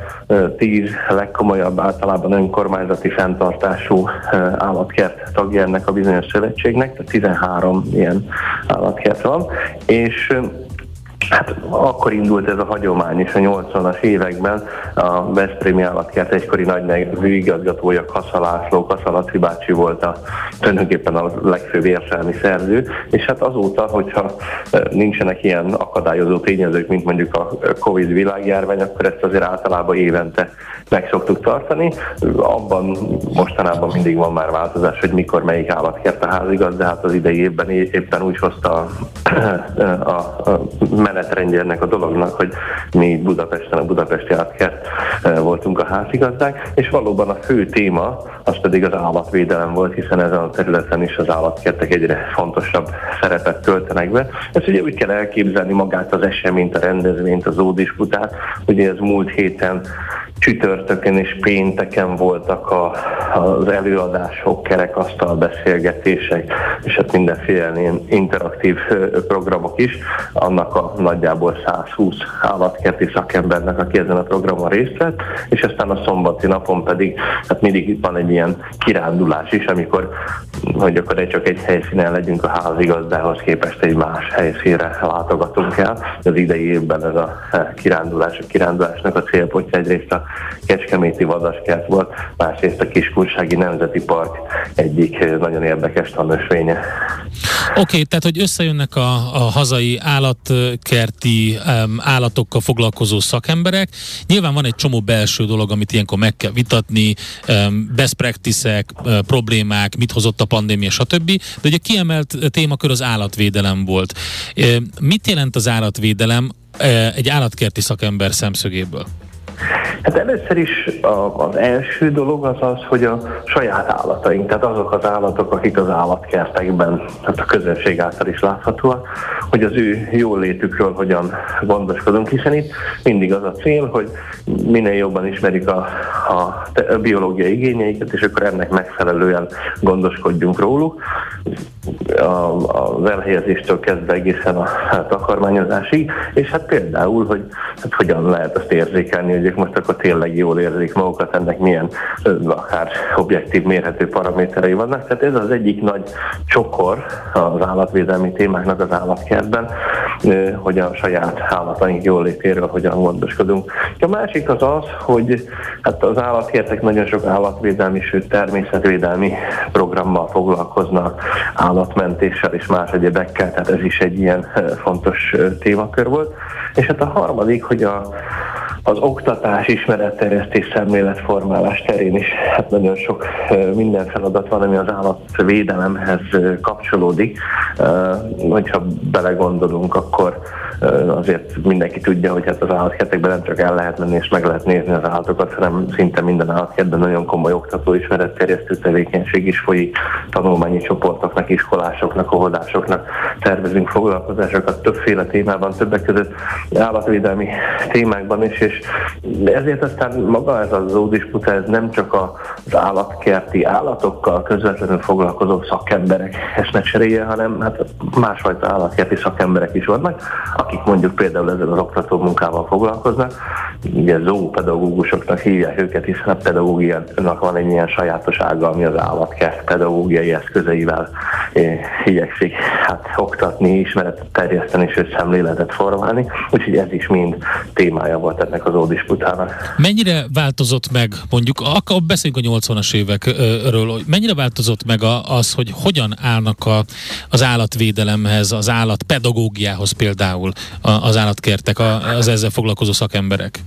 10 legkomolyabb, általában önkormányzati fenntartású állatkert tagja ennek a bizonyos szövetségnek, tehát 13 ilyen állatkert van, és hát akkor indult ez a hagyomány, és a 80-as években a veszprémi állatkert egykori nagynevű igazgatója, Kassa László, Kassa Laci bácsi volt tulajdonképpen a legfőbb érzelmi szerző, és hát azóta, hogyha nincsenek ilyen akadályozó tényezők, mint mondjuk a Covid világjárvány, akkor ezt azért általában évente meg szoktuk tartani. Abban mostanában mindig van már változás, hogy mikor melyik állatkert a házigazda, de hát az idei évben éppen úgy hozta a menetrendje ennek a dolognak, hogy mi Budapesten, a budapesti állatkert voltunk a házigazdák, és valóban a fő téma az pedig az állatvédelem volt, hiszen ezen a területen is az állatkertek egyre fontosabb szerepet töltenek be. Ezt ugye úgy kell elképzelni magát az eseményt, a rendezvényt, az zúdisputát, ugye ez múlt héten csütörtökön és pénteken voltak az előadások, kerekasztal beszélgetések, és hát mindenféle ilyen interaktív programok is, annak a nagyjából 120 állatkerti szakembernek, aki ezen a programon részt vett, és aztán a szombati napon pedig hát mindig van egy ilyen kirándulás is, amikor, hogy akkor csak egy helyszínen legyünk, a házigazdához képest egy más helyszínre látogatunk el. Az idei évben ez a kirándulás, a kirándulásnak a célpontja egyrészt a Kecskeméti Vadaskert volt, másrészt a Kiskunsági Nemzeti Park egyik nagyon érdekes tanösvénye. Oké, tehát hogy összejönnek a hazai állatkerti állatokkal foglalkozó szakemberek. Nyilván van egy csomó belső dolog, amit ilyenkor meg kell vitatni, best practice-ek, problémák, mit hozott a pandémia, stb. De ugye kiemelt témakör az állatvédelem volt. Mit jelent az állatvédelem egy állatkerti szakember szemszögéből? Hát először is az első dolog az, hogy a saját állataink, tehát azok az állatok, akik az állatkertekben, tehát a közönség által is láthatóak, hogy az ő jólétükről hogyan gondoskodunk, hiszen itt mindig az a cél, hogy minél jobban ismerik a biológiai igényeiket, és akkor ennek megfelelően gondoskodjunk róluk. Az elhelyezéstől kezdve egészen a takarmányozásig, és hát például, hogy hát hogyan lehet azt érzékelni, hogy most akkor tényleg jól érzik magukat, ennek milyen akár objektív mérhető paraméterei vannak. Tehát ez az egyik nagy csokor az állatvédelmi témáknak az állatkertben, hogy a saját állataink jólétéről hogyan gondoskodunk. A másik az az, hogy hát az állatkertek nagyon sok állatvédelmi, sőt természetvédelmi programmal foglalkoznak, állatmentéssel és más egyebekkel, tehát ez is egy ilyen fontos témakör volt. És hát a harmadik, hogy az oktatás, ismeretterjesztés, szemléletformálás terén is hát nagyon sok minden feladat van, ami az állatvédelemhez kapcsolódik. Hogyha belegondolunk, akkor azért mindenki tudja, hogy hát az állatkertekben nem csak el lehet menni és meg lehet nézni az állatokat, hanem szinte minden állatkertben nagyon komoly oktató, ismeretterjesztő tevékenység is folyik, tanulmányi csoportoknak, iskolásoknak, óvodásoknak tervezünk foglalkozásokat többféle témában, többek között állatvédelmi témákban is, és ezért aztán maga ez a zúdisputa, ez nem csak az állatkerti állatokkal közvetlenül foglalkozó szakemberek eszmecseréje, hanem hát másfajta állatkerti szakemberek is vannak, akik mondjuk például ezzel az oktató munkával foglalkoznak. Ugye zoopedagógusoknak hívják őket, hiszen a pedagógiának van egy ilyen sajátossága, ami az állatkert pedagógiai eszközeivel igyekszik hát oktatni, ismeretet terjeszteni, sőt szemléletet formálni, úgyhogy ez is mind témája volt ennek az ódisputának. Mennyire változott meg, mondjuk, beszéljünk a 80-as évekről, mennyire változott meg az, hogy hogyan állnak az állatvédelemhez, az állatpedagógiához például az állatkertek, az ezzel foglalkozó szakemberek?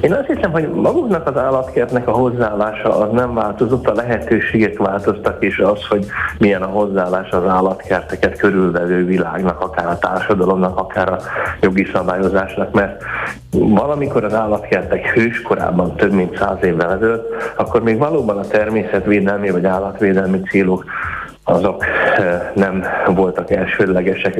Én azt hiszem, hogy maguknak az állatkertnek a hozzáállása az nem változott, a lehetőségek változtak, és az, hogy milyen a hozzáállás az állatkerteket körülvevő világnak, akár a társadalomnak, akár a jogi szabályozásnak, mert valamikor az állatkertek hőskorában, több mint 100 évvel ezelőtt, akkor még valóban a természetvédelmi vagy állatvédelmi célok azok nem voltak elsődlegesek.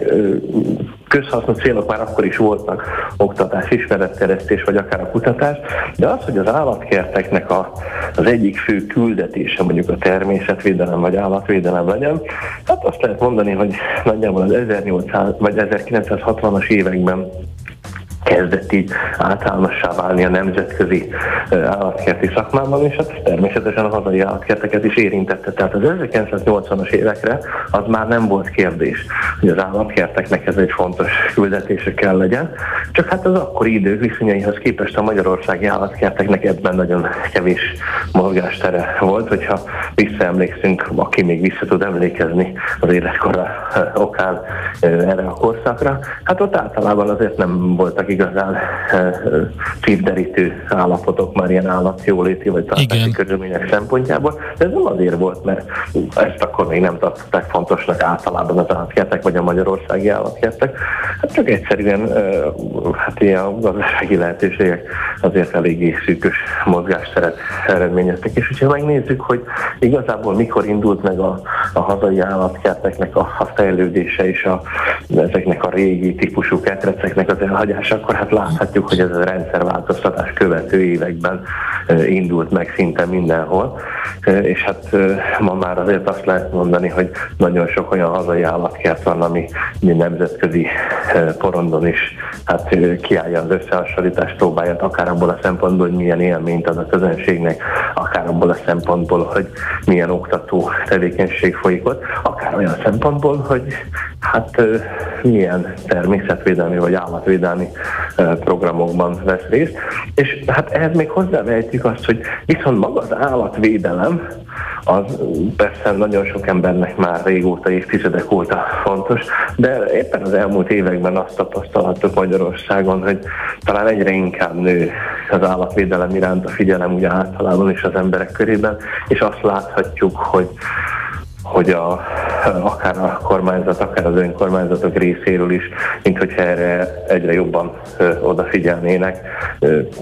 Közhasznú célok már akkor is voltak, oktatás, ismeretterjesztés, vagy akár a kutatás, de az, hogy az állatkerteknek az egyik fő küldetése mondjuk a természetvédelem vagy állatvédelem legyen, hát azt lehet mondani, hogy nagyjából az 1800 vagy 1960-as években kezdett így általánossá válni a nemzetközi állatkerti szakmában, és hát természetesen a hazai állatkerteket is érintette. Tehát az 1980-as évekre az már nem volt kérdés, hogy az állatkerteknek ez egy fontos küldetése kell legyen, csak hát az akkori idők viszonyaihoz képest a magyarországi állatkerteknek ebben nagyon kevés mozgástere volt, hogyha visszaemlékszünk, aki még vissza tud emlékezni az életkora okán erre a korszakra, hát ott általában azért nem voltak igazán szívderítő állapotok már ilyen állatjóléti vagy tartási körülmények szempontjából, de ez nem azért volt, mert ezt akkor még nem tartották fontosnak általában az állatkertek, vagy a magyarországi állatkertek, hát csak egyszerűen hát ilyen gazdasági lehetőségek azért eléggé szűkös mozgásteret eredményeztek, és hogyha megnézzük, hogy igazából mikor indult meg a hazai állatkerteknek a fejlődése és ezeknek a régi típusú ketreceknek az elhagyása, akkor hát láthatjuk, hogy ez a rendszerváltoztatás követő években indult meg szinte mindenhol, és hát ma már azért azt lehet mondani, hogy nagyon sok olyan hazai állatkert van, ami nemzetközi porondon is hát kiállja az összehasonlítást, próbálját, akár abból a szempontból, hogy milyen élményt ad a közönségnek, akár abból a szempontból, hogy milyen oktató tevékenység folyik ott, akár olyan szempontból, hogy hát milyen természetvédelmi vagy állatvédelmi programokban vesz részt. És hát ehhez még hozzávehetjük azt, hogy viszont maga az állatvédelem, az persze nagyon sok embernek már régóta, évtizedek óta fontos, de éppen az elmúlt években azt tapasztalhattuk Magyarországon, hogy talán egyre inkább nő az állatvédelem iránt a figyelem úgy általában is az emberek körében, és azt láthatjuk, hogy akár a kormányzat, akár az önkormányzatok részéről is, mint hogyha erre egyre jobban odafigyelnének,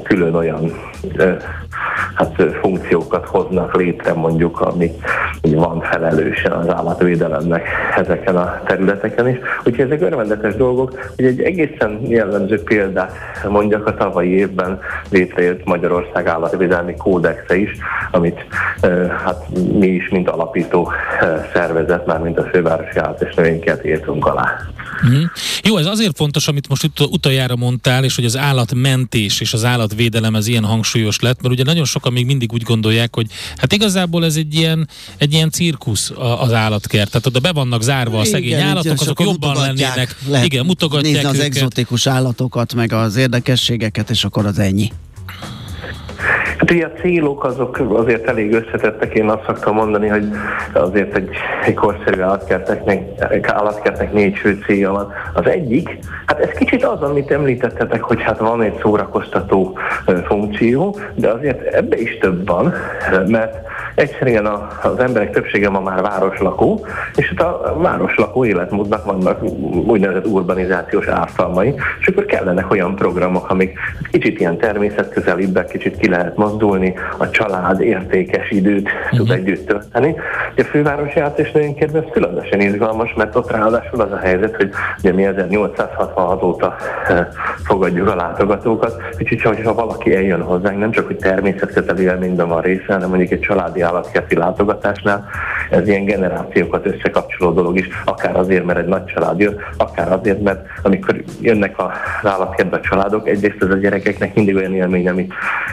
külön olyan funkciókat hoznak létre mondjuk, ami van felelősen az állatvédelemnek ezeken a területeken is. Úgyhogy ezek örvendetes dolgok, hogy egy egészen jellemző példát mondjak, a tavalyi évben létrejött Magyarország állatvédelmi kódexe is, amit hát mi is, mint alapító szervezet, már mint a fővárosi állat és növényeket írtunk alá. Mm-hmm. Jó, ez azért fontos, amit most utoljára mondtál, és hogy az állatmentés és az állatvédelem ez ilyen hangsúlyos lett, mert ugye nagyon sokan még mindig úgy gondolják, hogy hát igazából ez egy ilyen cirkusz az állatkert. Tehát oda be vannak zárva a szegény állatok, azok jobban lennének. Igen, mutogatják nézni az egzotikus állatokat, meg az érdekességeket, és akkor az ennyi. Hát ugye a célok azok azért elég összetettek, én azt szoktam mondani, hogy azért egy korszerű állatkertnek 4 fő célja van. Az egyik, hát ez kicsit az, amit említettetek, hogy hát van egy szórakoztató funkció, de azért ebbe is több van, mert egyszerűen az emberek többsége ma már városlakó, és hát a városlakó életmódnak vannak úgynevezett urbanizációs ártalmai, és akkor kellenek olyan programok, amik kicsit ilyen természetközelibbek, kicsit ki lehet mozdulni, a család értékes időt tud együtt tölteni. A fővárosi állat és növénykedben különösen izgalmas, mert ott ráadásul az a helyzet, hogy ugye mi 1866 óta fogadjuk a látogatókat, úgyhogy ha valaki eljön hozzánk, nem csak hogy természetközeli élményben van része, hanem mondjuk egy családi állatkerti látogatásnál, ez ilyen generációkat összekapcsoló dolog is, akár azért, mert egy nagy család jön, akár azért, mert amikor jönnek az állatkertbe a családok, egyrészt ez a gyerekeknek mindig olyan élmény, ami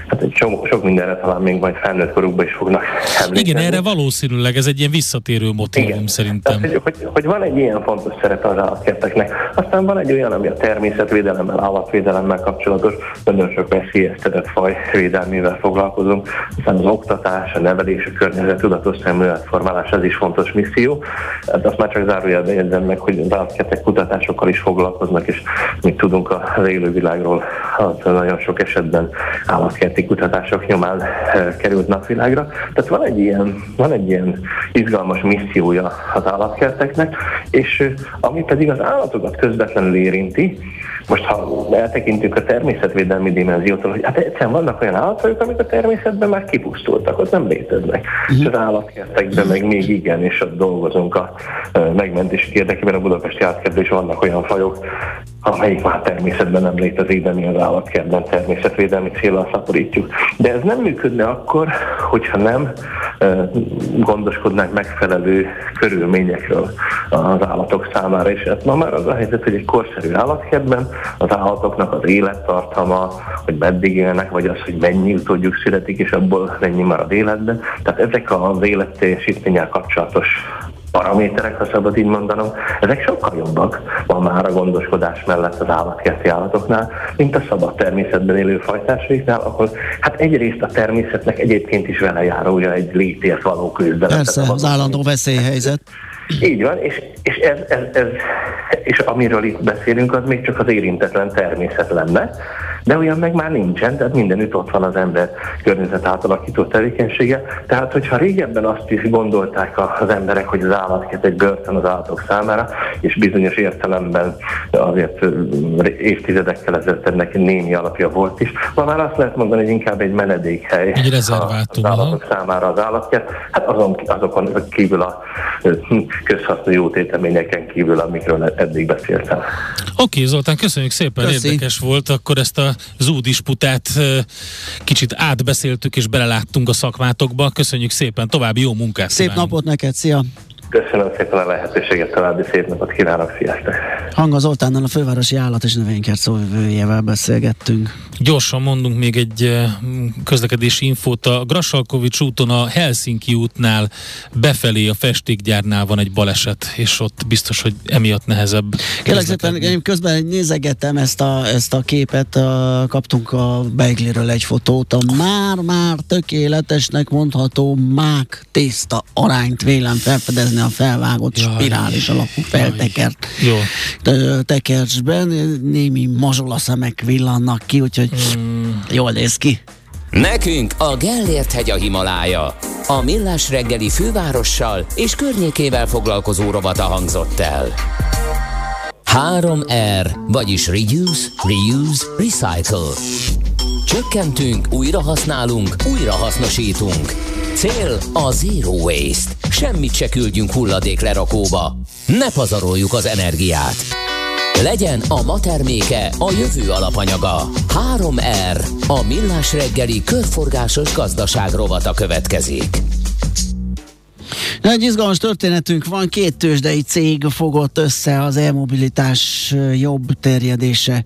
hát egy csomó sok mindenre talán még majd felnőtt korukban is fognak emlékezni. Igen, erre valószínűleg ez egy ilyen visszatérő motívum. Igen, szerintem. Tehát, hogy van egy ilyen fontos szerepe az állatkerteknek. Aztán van egy olyan, ami a természetvédelemmel, állatvédelemmel kapcsolatos, nagyon sok veszélyeztetett faj védelmével foglalkozunk. Aztán az oktatás, a nevelés, a környezet, tudatos szemléletformálás, ez is fontos misszió. Hát azt már csak zárójelben jegyzem meg, hogy az állatkertek kutatásokkal is foglalkoznak, és mit tudunk az élővilágról, az nagyon sok esetben állatkerti kutatások nyomán került napvilágra. Tehát van egy ilyen izgalmas missziója az állatkerteknek, és ami pedig az állatokat közvetlenül érinti, most ha eltekintünk a természetvédelmi dimenziótól, hogy hát egyszerűen vannak olyan állatfajok, amik a természetben már kipusztultak, ott nem léteznek. És az állatkertekben meg még igen, és ott dolgozunk a megmentés érdekében, a budapesti állatkertben is vannak olyan fajok, amelyik már természetben nem létezik, de mi az állatkertben természetvédelmi céllal szaporítjuk. De ez nem működne akkor, hogyha nem gondoskodnánk megfelelő körülményekről az állatok számára. És hát ma már az a helyzet, hogy egy korszerű állatkertben az állatoknak az élettartama, hogy meddig élnek, vagy az, hogy mennyi utódjuk születik, és abból mennyi marad életben. Tehát ezek az életteljesítménnyel kapcsolatos paraméterek, ha szabad így mondanom, ezek sokkal jobbak ma már a gondoskodás mellett az állatkerti állatoknál, mint a szabad természetben élő fajtársaiknál, ahol hát egyrészt a természetnek egyébként is vele járója egy létért való küzdelem. Persze, az állandó veszélyhelyzet. Így van, és amiről itt beszélünk, az még csak az érintetlen természet lenne, de olyan meg már nincsen, tehát mindenütt ott van az ember környezet átalakító tevékenysége. Tehát, hogyha régebben azt is gondolták az emberek, hogy az állatkert egy börtön az állatok számára, és bizonyos értelemben azért évtizedekkel ezelőtt ennek némi alapja volt is, ma már azt lehet mondani, hogy inkább egy menedékhely egy rezervátum az állatok számára az állatkert, hát azokon kívül a közhasznú jótéteményeken kívül, amikről eddig beszéltem. Oké, Zoltán, köszönjük szépen, érdekes volt, akkor ezt a zúdisputát kicsit átbeszéltük és beleláttunk a szakmátokba, köszönjük szépen, további jó munkát! Szép napot neked, szia! Köszönöm szépen a lehetőséget, további szép napot kívánok, sziasztok! Hanga Zoltánnal, a Fővárosi Állat- és Növénykertszóvivőjével beszélgettünk. Gyorsan mondunk még egy közlekedési infót. A Grassalkovics úton a Helsinki útnál befelé a festékgyárnál van egy baleset, és ott biztos, hogy emiatt nehezebb. Kérlek szépen, én közben nézegettem ezt a képet, kaptunk a Beigliről egy fotót, a már-már tökéletesnek mondható mák tészta arányt vélem felfedezni a felvágott spirális alakú feltekert tekercsben. Némi mazsolaszemek villannak ki, úgyhogy jól néz ki. Nekünk a Gellért hegy a Himalája. A Millás reggeli fővárossal és környékével foglalkozó rovata hangzott el. 3R, vagyis Reduce, Reuse, Recycle. Csökkentünk, újrahasználunk, újrahasznosítunk. Cél a Zero Waste. Semmit se küldjünk hulladéklerakóba. Ne pazaroljuk az energiát. Legyen a ma terméke a jövő alapanyaga. 3R, a Millás reggeli körforgásos gazdaság rovata következik. Egy izgalmas történetünk van, két tőzsdei cég fogott össze az e-mobilitás jobb terjedése,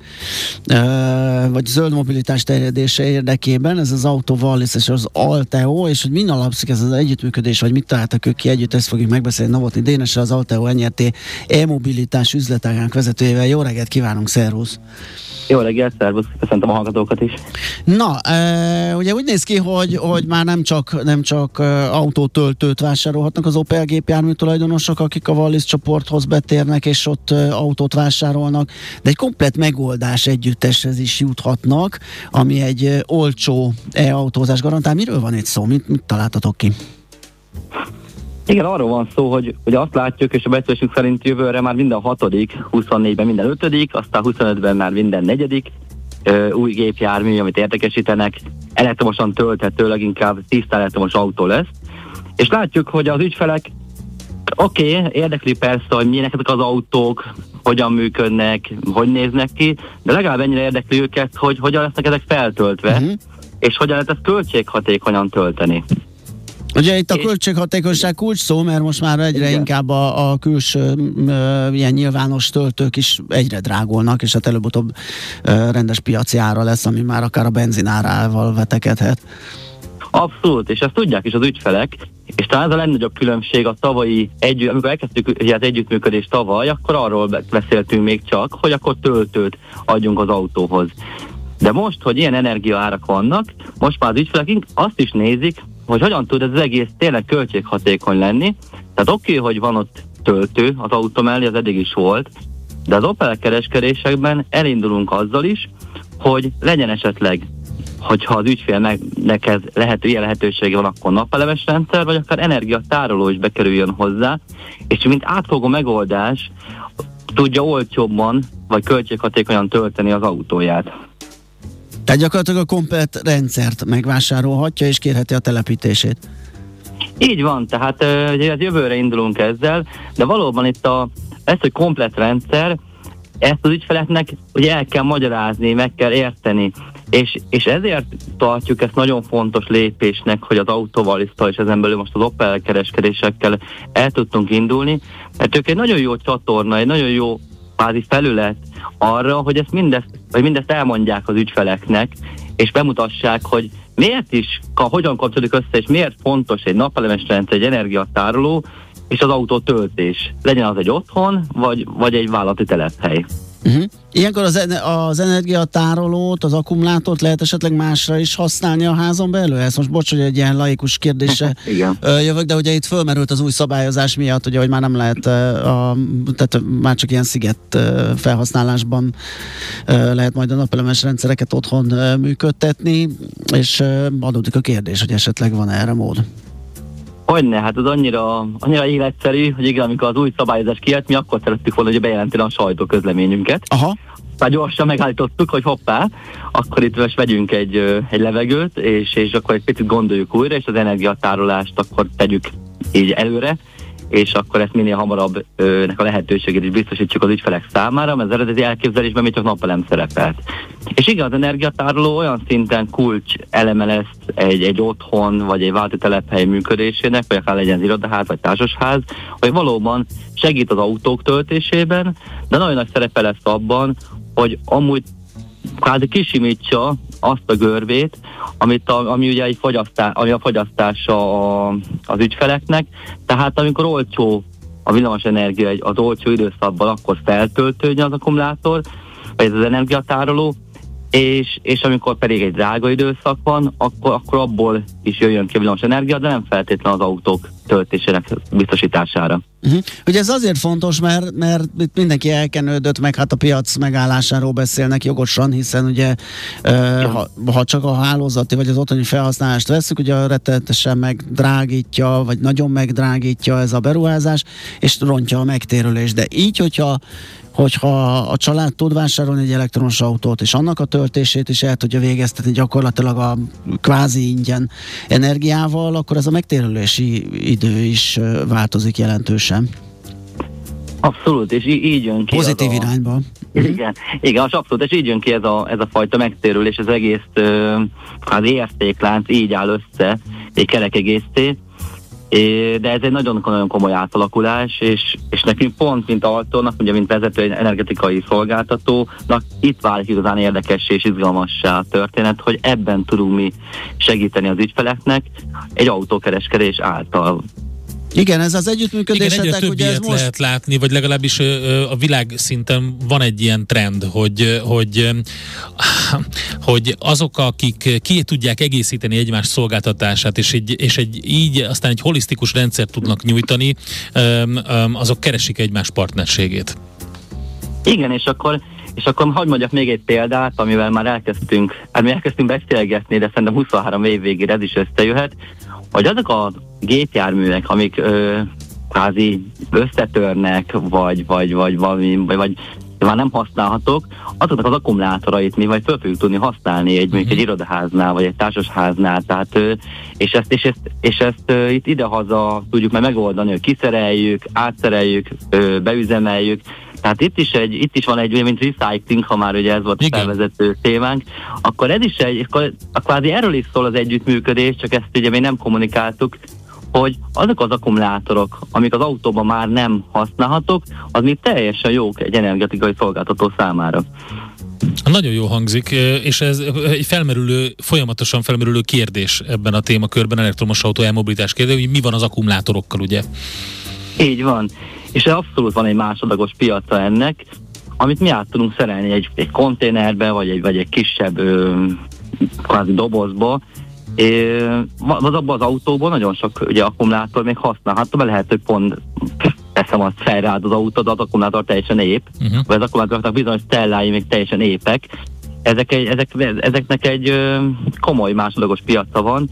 vagy zöld mobilitás terjedése érdekében, ez az Autovalis és az Alteo, és hogy min alapszik ez az együttműködés, vagy mit találtak ők ki együtt, ezt fogjuk megbeszélni Novotny Dénessel, az Alteo NRT e-mobilitás üzletágának vezetőjével. Jó reggelt kívánunk, szervusz! Jó reggelt, szervusz, köszöntöm a hallgatókat is. Na, ugye úgy néz ki, hogy már nem csak autótöltőt vásárolhatnak az Opel gépjármű tulajdonosok, akik a Wallis csoporthoz betérnek, és ott autót vásárolnak, de egy komplett megoldás együtteshez is juthatnak, ami egy olcsó e-autózás garantál. Miről van itt szó? Mit találtatok ki? Igen, arról van szó, hogy azt látjuk, és a becslésünk szerint jövőre már minden hatodik, 24-ben minden ötödik, aztán 25-ben már minden negyedik új gépjármű, amit értékesítenek, elektromosan tölthető, leginkább tisztán elektromos autó lesz. És látjuk, hogy az ügyfelek, oké, érdekli persze, hogy milyenek ezek az autók, hogyan működnek, hogy néznek ki, de legalább ennyire érdekli őket, hogy hogyan lesznek ezek feltöltve, és hogyan lehet ezt költséghatékonyan tölteni. Ugye itt a költséghatékonyság kulcs szó, mert most már egyre inkább a külső ilyen nyilvános töltők is egyre drágulnak, és hát előbb-utóbb rendes piaci ára lesz, ami már akár a benzinárával vetekedhet. Abszolút, és ezt tudják is az ügyfelek, és talán ez a legnagyobb különbség a tavalyi, amikor elkezdtük az együttműködést tavaly, akkor arról beszéltünk még csak, hogy akkor töltőt adjunk az autóhoz. De most, hogy ilyen energiaárak vannak, most már az ügyfelek azt is nézik, hogy hogyan tud ez az egész tényleg költséghatékony lenni. Tehát oké, hogy van ott töltő az autó mellé, az eddig is volt, de az Opel kereskedésekben elindulunk azzal is, hogy legyen esetleg, hogyha az ügyfélnek ez ilyen lehetősége van, akkor napelemes rendszer, vagy akár energiatároló is bekerüljön hozzá, és mint átfogó megoldás tudja olcsóbban, vagy költséghatékonyan tölteni az autóját. Tehát gyakorlatilag a komplet rendszert megvásárolhatja, és kérheti a telepítését. Így van, tehát jövőre indulunk ezzel, de valóban itt ez a komplet rendszer, ezt az ügyfeleknek ugye el kell magyarázni, meg kell érteni, és ezért tartjuk ezt nagyon fontos lépésnek, hogy az autóvalisztal és ezen belül most az Opel kereskedésekkel el tudtunk indulni, mert ők egy nagyon jó csatorna, egy nagyon jó kvázi felület arra, hogy mindezt elmondják az ügyfeleknek, és bemutassák, hogy miért is, hogyan kapcsolódik össze, és miért fontos egy napelemes rendszer, egy energiatároló, és az autó töltés. Legyen az egy otthon, vagy egy vállalati telephely. Uh-huh. Ilyenkor az energiatárolót, az akkumulátort lehet esetleg másra is használni a házon belül? Ez most bocs, hogy egy ilyen laikus kérdése jövök, de ugye itt fölmerült az új szabályozás miatt, ugye, hogy már nem lehet, tehát már csak ilyen sziget felhasználásban lehet majd a napelemes rendszereket otthon működtetni, és adódik a kérdés, hogy esetleg van erre mód. Hogyne, hát az annyira életszerű, hogy igen, amikor az új szabályozás kijött, mi akkor szerettük volna, hogy bejelenteni a sajtóközleményünket. Aha. Már gyorsan megállítottuk, hogy hoppá, akkor itt most vegyünk egy levegőt, és akkor egy picit gondoljuk újra, és az energiatárolást akkor tegyük így előre, és akkor ezt minél hamarabb a lehetőségét is biztosítjuk az ügyfelek számára, mert az eredeti elképzelésben még csak napelem szerepelt. És igen, az energiatároló olyan szinten kulcs eleme lesz egy otthon, vagy egy vállalati telephely működésének, vagy akár legyen az irodaház, vagy társasház, hogy valóban segít az autók töltésében, de nagyon nagy szerepe lesz abban, hogy amúgy kvázi kisimítsa azt a görbét, ami ugye a fogyasztása az ügyfeleknek, tehát amikor olcsó a villamos energia az olcsó időszakban, akkor feltöltődjön az akkumulátor, vagy ez az energiatároló, és amikor pedig egy drága időszak van, akkor abból is jöjjön ki a villamos energia, de nem feltétlenül az autók töltésének biztosítására. Uh-huh. Ugye ez azért fontos, mert itt mindenki elkenődött, meg hát a piac megállásáról beszélnek jogosan, hiszen ugye ha csak a hálózati vagy az otthoni felhasználást veszük, ugye rettenetesen megdrágítja, vagy nagyon megdrágítja ez a beruházás, és rontja a megtérülés. De így, hogyha a család tud vásárolni egy elektronos autót, és annak a töltését is el tudja végeztetni gyakorlatilag a kvázi ingyen energiával, akkor ez a megtérülési idő is változik jelentősen. Abszolút, és így jön ki. Pozitív irányba. Igen, abszolút, és így jön ki ez a fajta megtérülés, ez egész az értéklánc így áll össze, egy kerek egészté. De ez egy nagyon komoly átalakulás, és nekünk pont, mint Altónak, ugye mint vezető energetikai szolgáltatónak, itt válik igazán érdekes és izgalmassá a történet, hogy ebben tudunk mi segíteni az ügyfeleknek egy autókereskedés által. Igen, ez az együttműködésetek, ugye ez most... egyre több lehet látni, vagy legalábbis a világ szinten van egy ilyen trend, hogy azok, akik ki tudják egészíteni egymás szolgáltatását, és így aztán egy holisztikus rendszert tudnak nyújtani, azok keresik egymás partnerségét. Igen, és akkor hadd mondjak még egy példát, amivel már elkezdtünk beszélgetni, de szerintem 23 év végére ez is összejöhet, hogy azok a gépjárművek, amik kvázi összetörnek, vagy már nem használhatók, azoknak az akkumulátorait mi fel fogjuk tudni használni egy irodaháznál, vagy egy társasháznál, tehát és ezt itt idehaza tudjuk már megoldani, hogy kiszereljük, átszereljük, beüzemeljük. Tehát itt is van egy, mint recycling, ha már ugye ez volt a felvezető témánk, akkor ez is kvázi erről is szól az együttműködés, csak ezt ugye még nem kommunikáltuk, hogy azok az akkumulátorok, amik az autóban már nem használhatók, az még teljesen jók egy energetikai szolgáltató számára. Nagyon jó hangzik, és ez egy folyamatosan felmerülő kérdés ebben a témakörben, elektromos autó, elmobilitás kérdés, hogy mi van az akkumulátorokkal, ugye? Így van, és abszolút van egy másodlagos piaca ennek, amit mi át tudunk szerelni egy konténerbe, vagy egy kisebb kvázi dobozba. Az abban az autóban nagyon sok ugye, akkumulátor még használható, mert lehet, hogy pont teszem azt felrád az autód, az akkumulátor teljesen ép, vagy az akkumulátoroknak bizonyos cellái még teljesen épek. Ezeknek egy komoly másodlagos piaca van,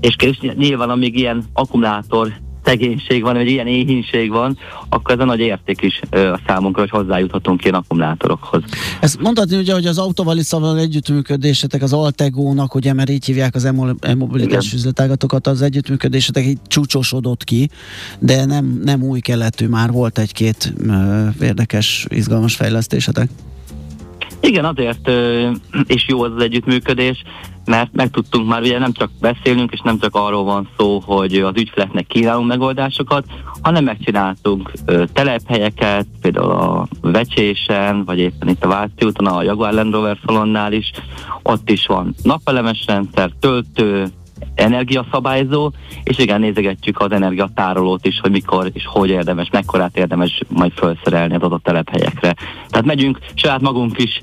és nyilván amíg ilyen akkumulátor szegénység van, vagy ilyen éhínség van, akkor ez a nagy érték is a számunkra, hogy hozzájuthatunk ilyen akkumulátorokhoz. Ezt mondhatni ugye, hogy az autóval is szabadon együttműködésetek, az Altegónak, ugye, mert így hívják az e-mobilitás üzletágatokat, az együttműködésetek így csúcsosodott ki, de nem új keletű, már volt egy-két érdekes, izgalmas fejlesztésetek. Igen, azért és jó az együttműködés, mert meg tudtunk már, ugye nem csak beszélünk, és nem csak arról van szó, hogy az ügyfeleknek kínálunk megoldásokat, hanem megcsináltunk telephelyeket, például a Vecsésen, vagy éppen itt a Váci úton, a Jaguar Land Rover szalonnál is, ott is van napelemes rendszer, töltő, energiaszabályzó, és igen, nézegetjük az energiatárolót is, hogy mikor és hogy érdemes, mekkorát érdemes majd felszerelni az adott telephelyekre. Tehát megyünk, saját magunk is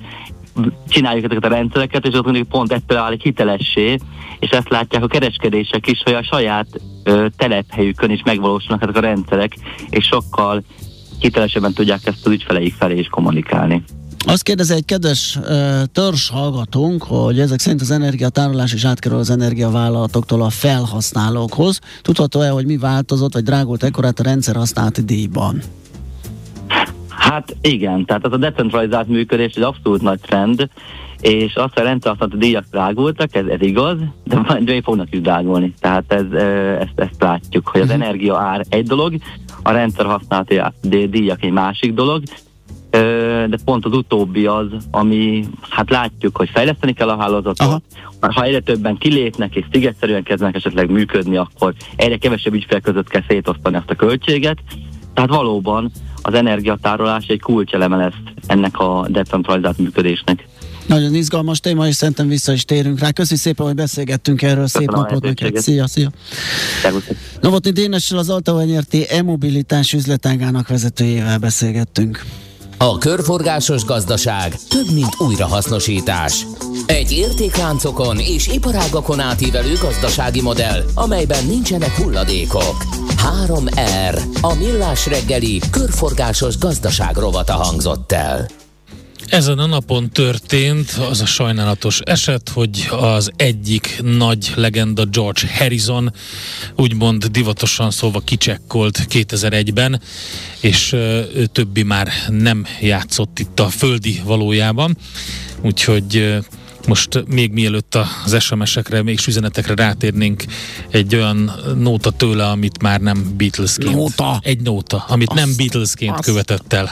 csináljuk ezeket a rendszereket, és ott mindig pont ettől válik hitelessé, és ezt látják a kereskedések is, hogy a saját telephelyükön is megvalósulnak ezek a rendszerek, és sokkal hitelesebben tudják ezt az ügyfeleik felé is kommunikálni. Azt kérdezi egy kedves törzs hallgatónk, hogy ezek szerint az energiatárolás is átkerül az energiavállalatoktól a felhasználókhoz. Tudható-e, hogy mi változott, vagy drágult ekkorát a rendszer használati díjban? Hát igen, tehát az a decentralizált működés egy abszolút nagy trend, és azt a rendszer használati díjak drágultak, ez igaz, de majd fognak is drágulni. Tehát ezt látjuk, hogy az energia ár egy dolog, a rendszer használati díjak egy másik dolog, de pont az utóbbi az, ami, hát látjuk, hogy fejleszteni kell a hálózatot. Aha. Ha egyre többen kilépnek és szigetszerűen kezdenek esetleg működni, akkor egyre kevesebb ügyfél között kell szétosztani ezt a költséget. Tehát valóban az energiatárolás egy kulcseleme lesz ennek a decentralizált működésnek. Nagyon izgalmas téma, és szerintem vissza is térünk rá. Köszi szépen, hogy beszélgettünk erről. Szép napot neked. Szia! Novotny Dénessel, az Alteo NRT e-mobilitás üzletágának vezetőjével beszélgettünk. A körforgásos gazdaság több, mint újrahasznosítás. Egy értékláncokon és iparágakon átívelő gazdasági modell, amelyben nincsenek hulladékok. 3R, a millás reggeli körforgásos gazdaság rovata hangzott el. Ezen a napon történt az a sajnálatos eset, hogy az egyik nagy legenda, George Harrison, úgymond divatosan szólva kicsekkolt 2001-ben, és többi már nem játszott itt a földi valójában, úgyhogy most még mielőtt az SMS-ekre és üzenetekre rátérnénk, egy olyan nóta tőle, amit már nem Beatlesként. Nóta? Egy nóta, amit azt, nem Beatlesként követett el.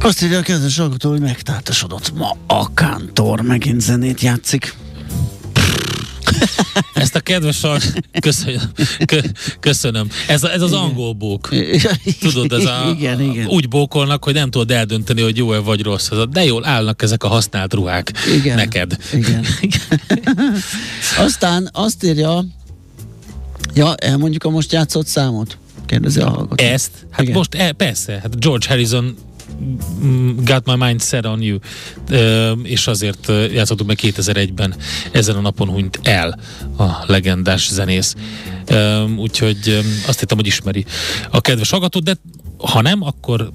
Azt írja a kedves alkotó, hogy megtáltasodott. Ma a Kántor megint zenét játszik. Ezt a kedves köszönöm. Ez az angol bók. Tudod, ez a, igen. Úgy bókolnak, hogy nem tudod eldönteni, hogy jó-e vagy rossz. De jól állnak ezek a használt ruhák. Igen, neked. Igen. Aztán azt írja, elmondjuk a most játszott számot? Kérdezi a hallgató. Ezt? Hát igen. Most, persze. Hát George Harrison Got My Mind Set On You, és azért játszottuk meg 2001-ben, ezen a napon hunyt el a legendás zenész, úgyhogy azt hittem, hogy ismeri a kedves hallgató, de ha nem, akkor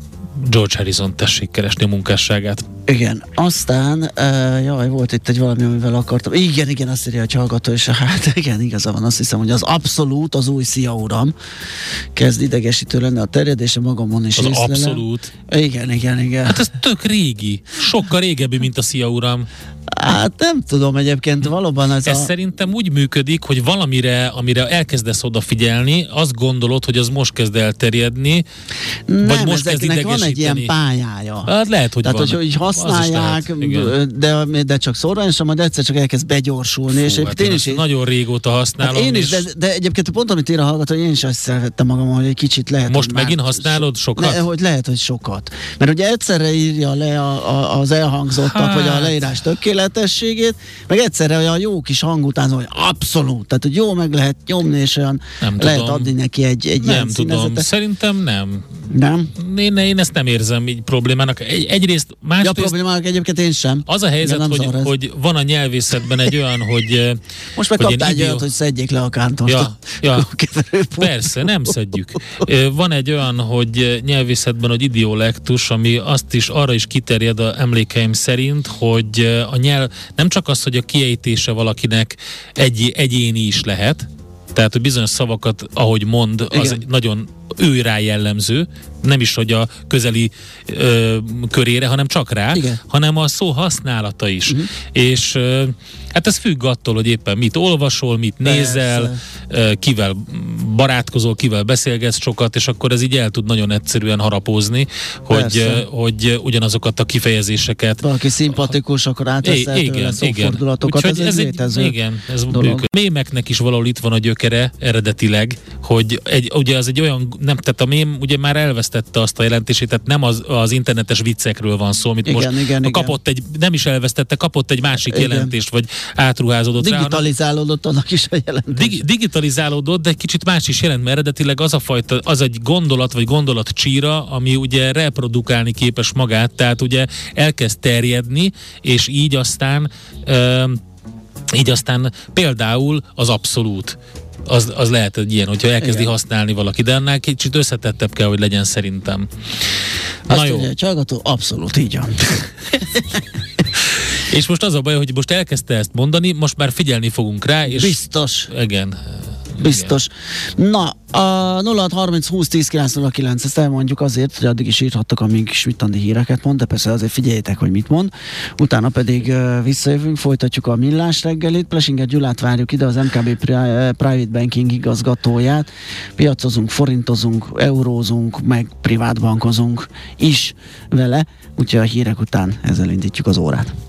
George Harrison, tessék keresni a munkásságát. Igen, aztán volt itt egy valami, amivel akartam. Igen, azt írja, hogy hallgató, és hát igen, igaza van, azt hiszem, hogy az abszolút, az új szia uram, kezd idegesítő lenne a terjedése, magamon is észlelem. Az abszolút? Igen. Hát ez tök régi, sokkal régebbi, mint a szia uram. Hát nem tudom egyébként, valóban ez szerintem úgy működik, hogy valamire, amire elkezdesz odafigyelni, azt gondolod, hogy az most kezd elterjedni, nem, vagy most kezd idegesíteni. Van egy ilyen pályája. Hát lehet, hogy tehát, van. Hogy használják, de csak szórványosan, majd egyszer csak elkezd begyorsulni. Fú, és hát én is nagyon régóta használom. Hát én is, de egyébként pont amit én hallgatom, én is azt szerettem magam, hogy egy kicsit lehet. Most megint használod sokat? Hogy lehet, hogy sokat. Mert ugye egyszerre írja le az elhangzottak, hogy a leírás tökéletességét, meg egyszerre olyan jó kis hang utánzó, hogy abszolút, tehát hogy jó meg lehet nyomni, és olyan nem lehet tudom. Adni neki egy nem tudom, szerintem nem. Nem? Én ezt nem érzem így problémának. Egyrészt, másrészt... Ja, problémának egyébként én sem. Az a helyzet, hogy van a nyelvészetben egy olyan, hogy... Most meg kaptál egy olyat, hogy szedjék le a kántort. Ja. Persze, nem szedjük. Van egy olyan, hogy nyelvészetben, hogy idiolektus, ami azt is, arra is kiterjed a emlékeim szerint, hogy a nyelv nem csak az, hogy a kiejtése valakinek egyéni is lehet, tehát, hogy bizonyos szavakat, ahogy mond, az igen. Nagyon ő rá jellemző, nem is, hogy a közeli körére, hanem csak rá, igen. Hanem a szó használata is. Uh-huh. És hát ez függ attól, hogy éppen mit olvasol, mit nézel, kivel barátkozol, kivel beszélgetsz sokat, és akkor ez így el tud nagyon egyszerűen harapózni, hogy ugyanazokat a kifejezéseket... Valaki szimpatikus, akkor átveszel tőle szófordulatokat. Úgyhogy ez létező dolog. Mémeknek is valahol itt van a gyökere eredetileg, hogy ugye az egy olyan, nem, tehát a mém ugye már elvesztette azt a jelentését, tehát nem az internetes viccekről van szó, amit most kapott egy, nem is elvesztette, kapott egy másik jelentést, vagy átruházódott rá. Digitalizálódott annak is a jelentés. Digitalizálódott, de egy kicsit más is jelent, mert eredetileg az a fajta, az egy gondolat, vagy gondolatcsíra, ami ugye reprodukálni képes magát, tehát ugye elkezd terjedni, és így aztán például az abszolút. Az lehet egy ilyen, hogyha elkezdi igen. használni valaki, de annál kicsit összetettebb kell, hogy legyen szerintem. Na azt jó. Ugye, hallgató, abszolút így van. És most az a baj, hogy most elkezdte ezt mondani, most már figyelni fogunk rá. És biztos. Igen. Biztos. Igen. Na, a 0630 20 10 909, ezt elmondjuk azért, hogy addig is írhattak, amíg is mit tanni híreket mond, de persze azért figyeljétek, hogy mit mond. Utána pedig visszajövünk, folytatjuk a millás reggelit. Plesinger Gyulát várjuk ide, az MKB Private Banking igazgatóját. Piacozunk, forintozunk, eurózunk, meg privátbankozunk is vele, úgyhogy a hírek után ezzel indítjuk az órát.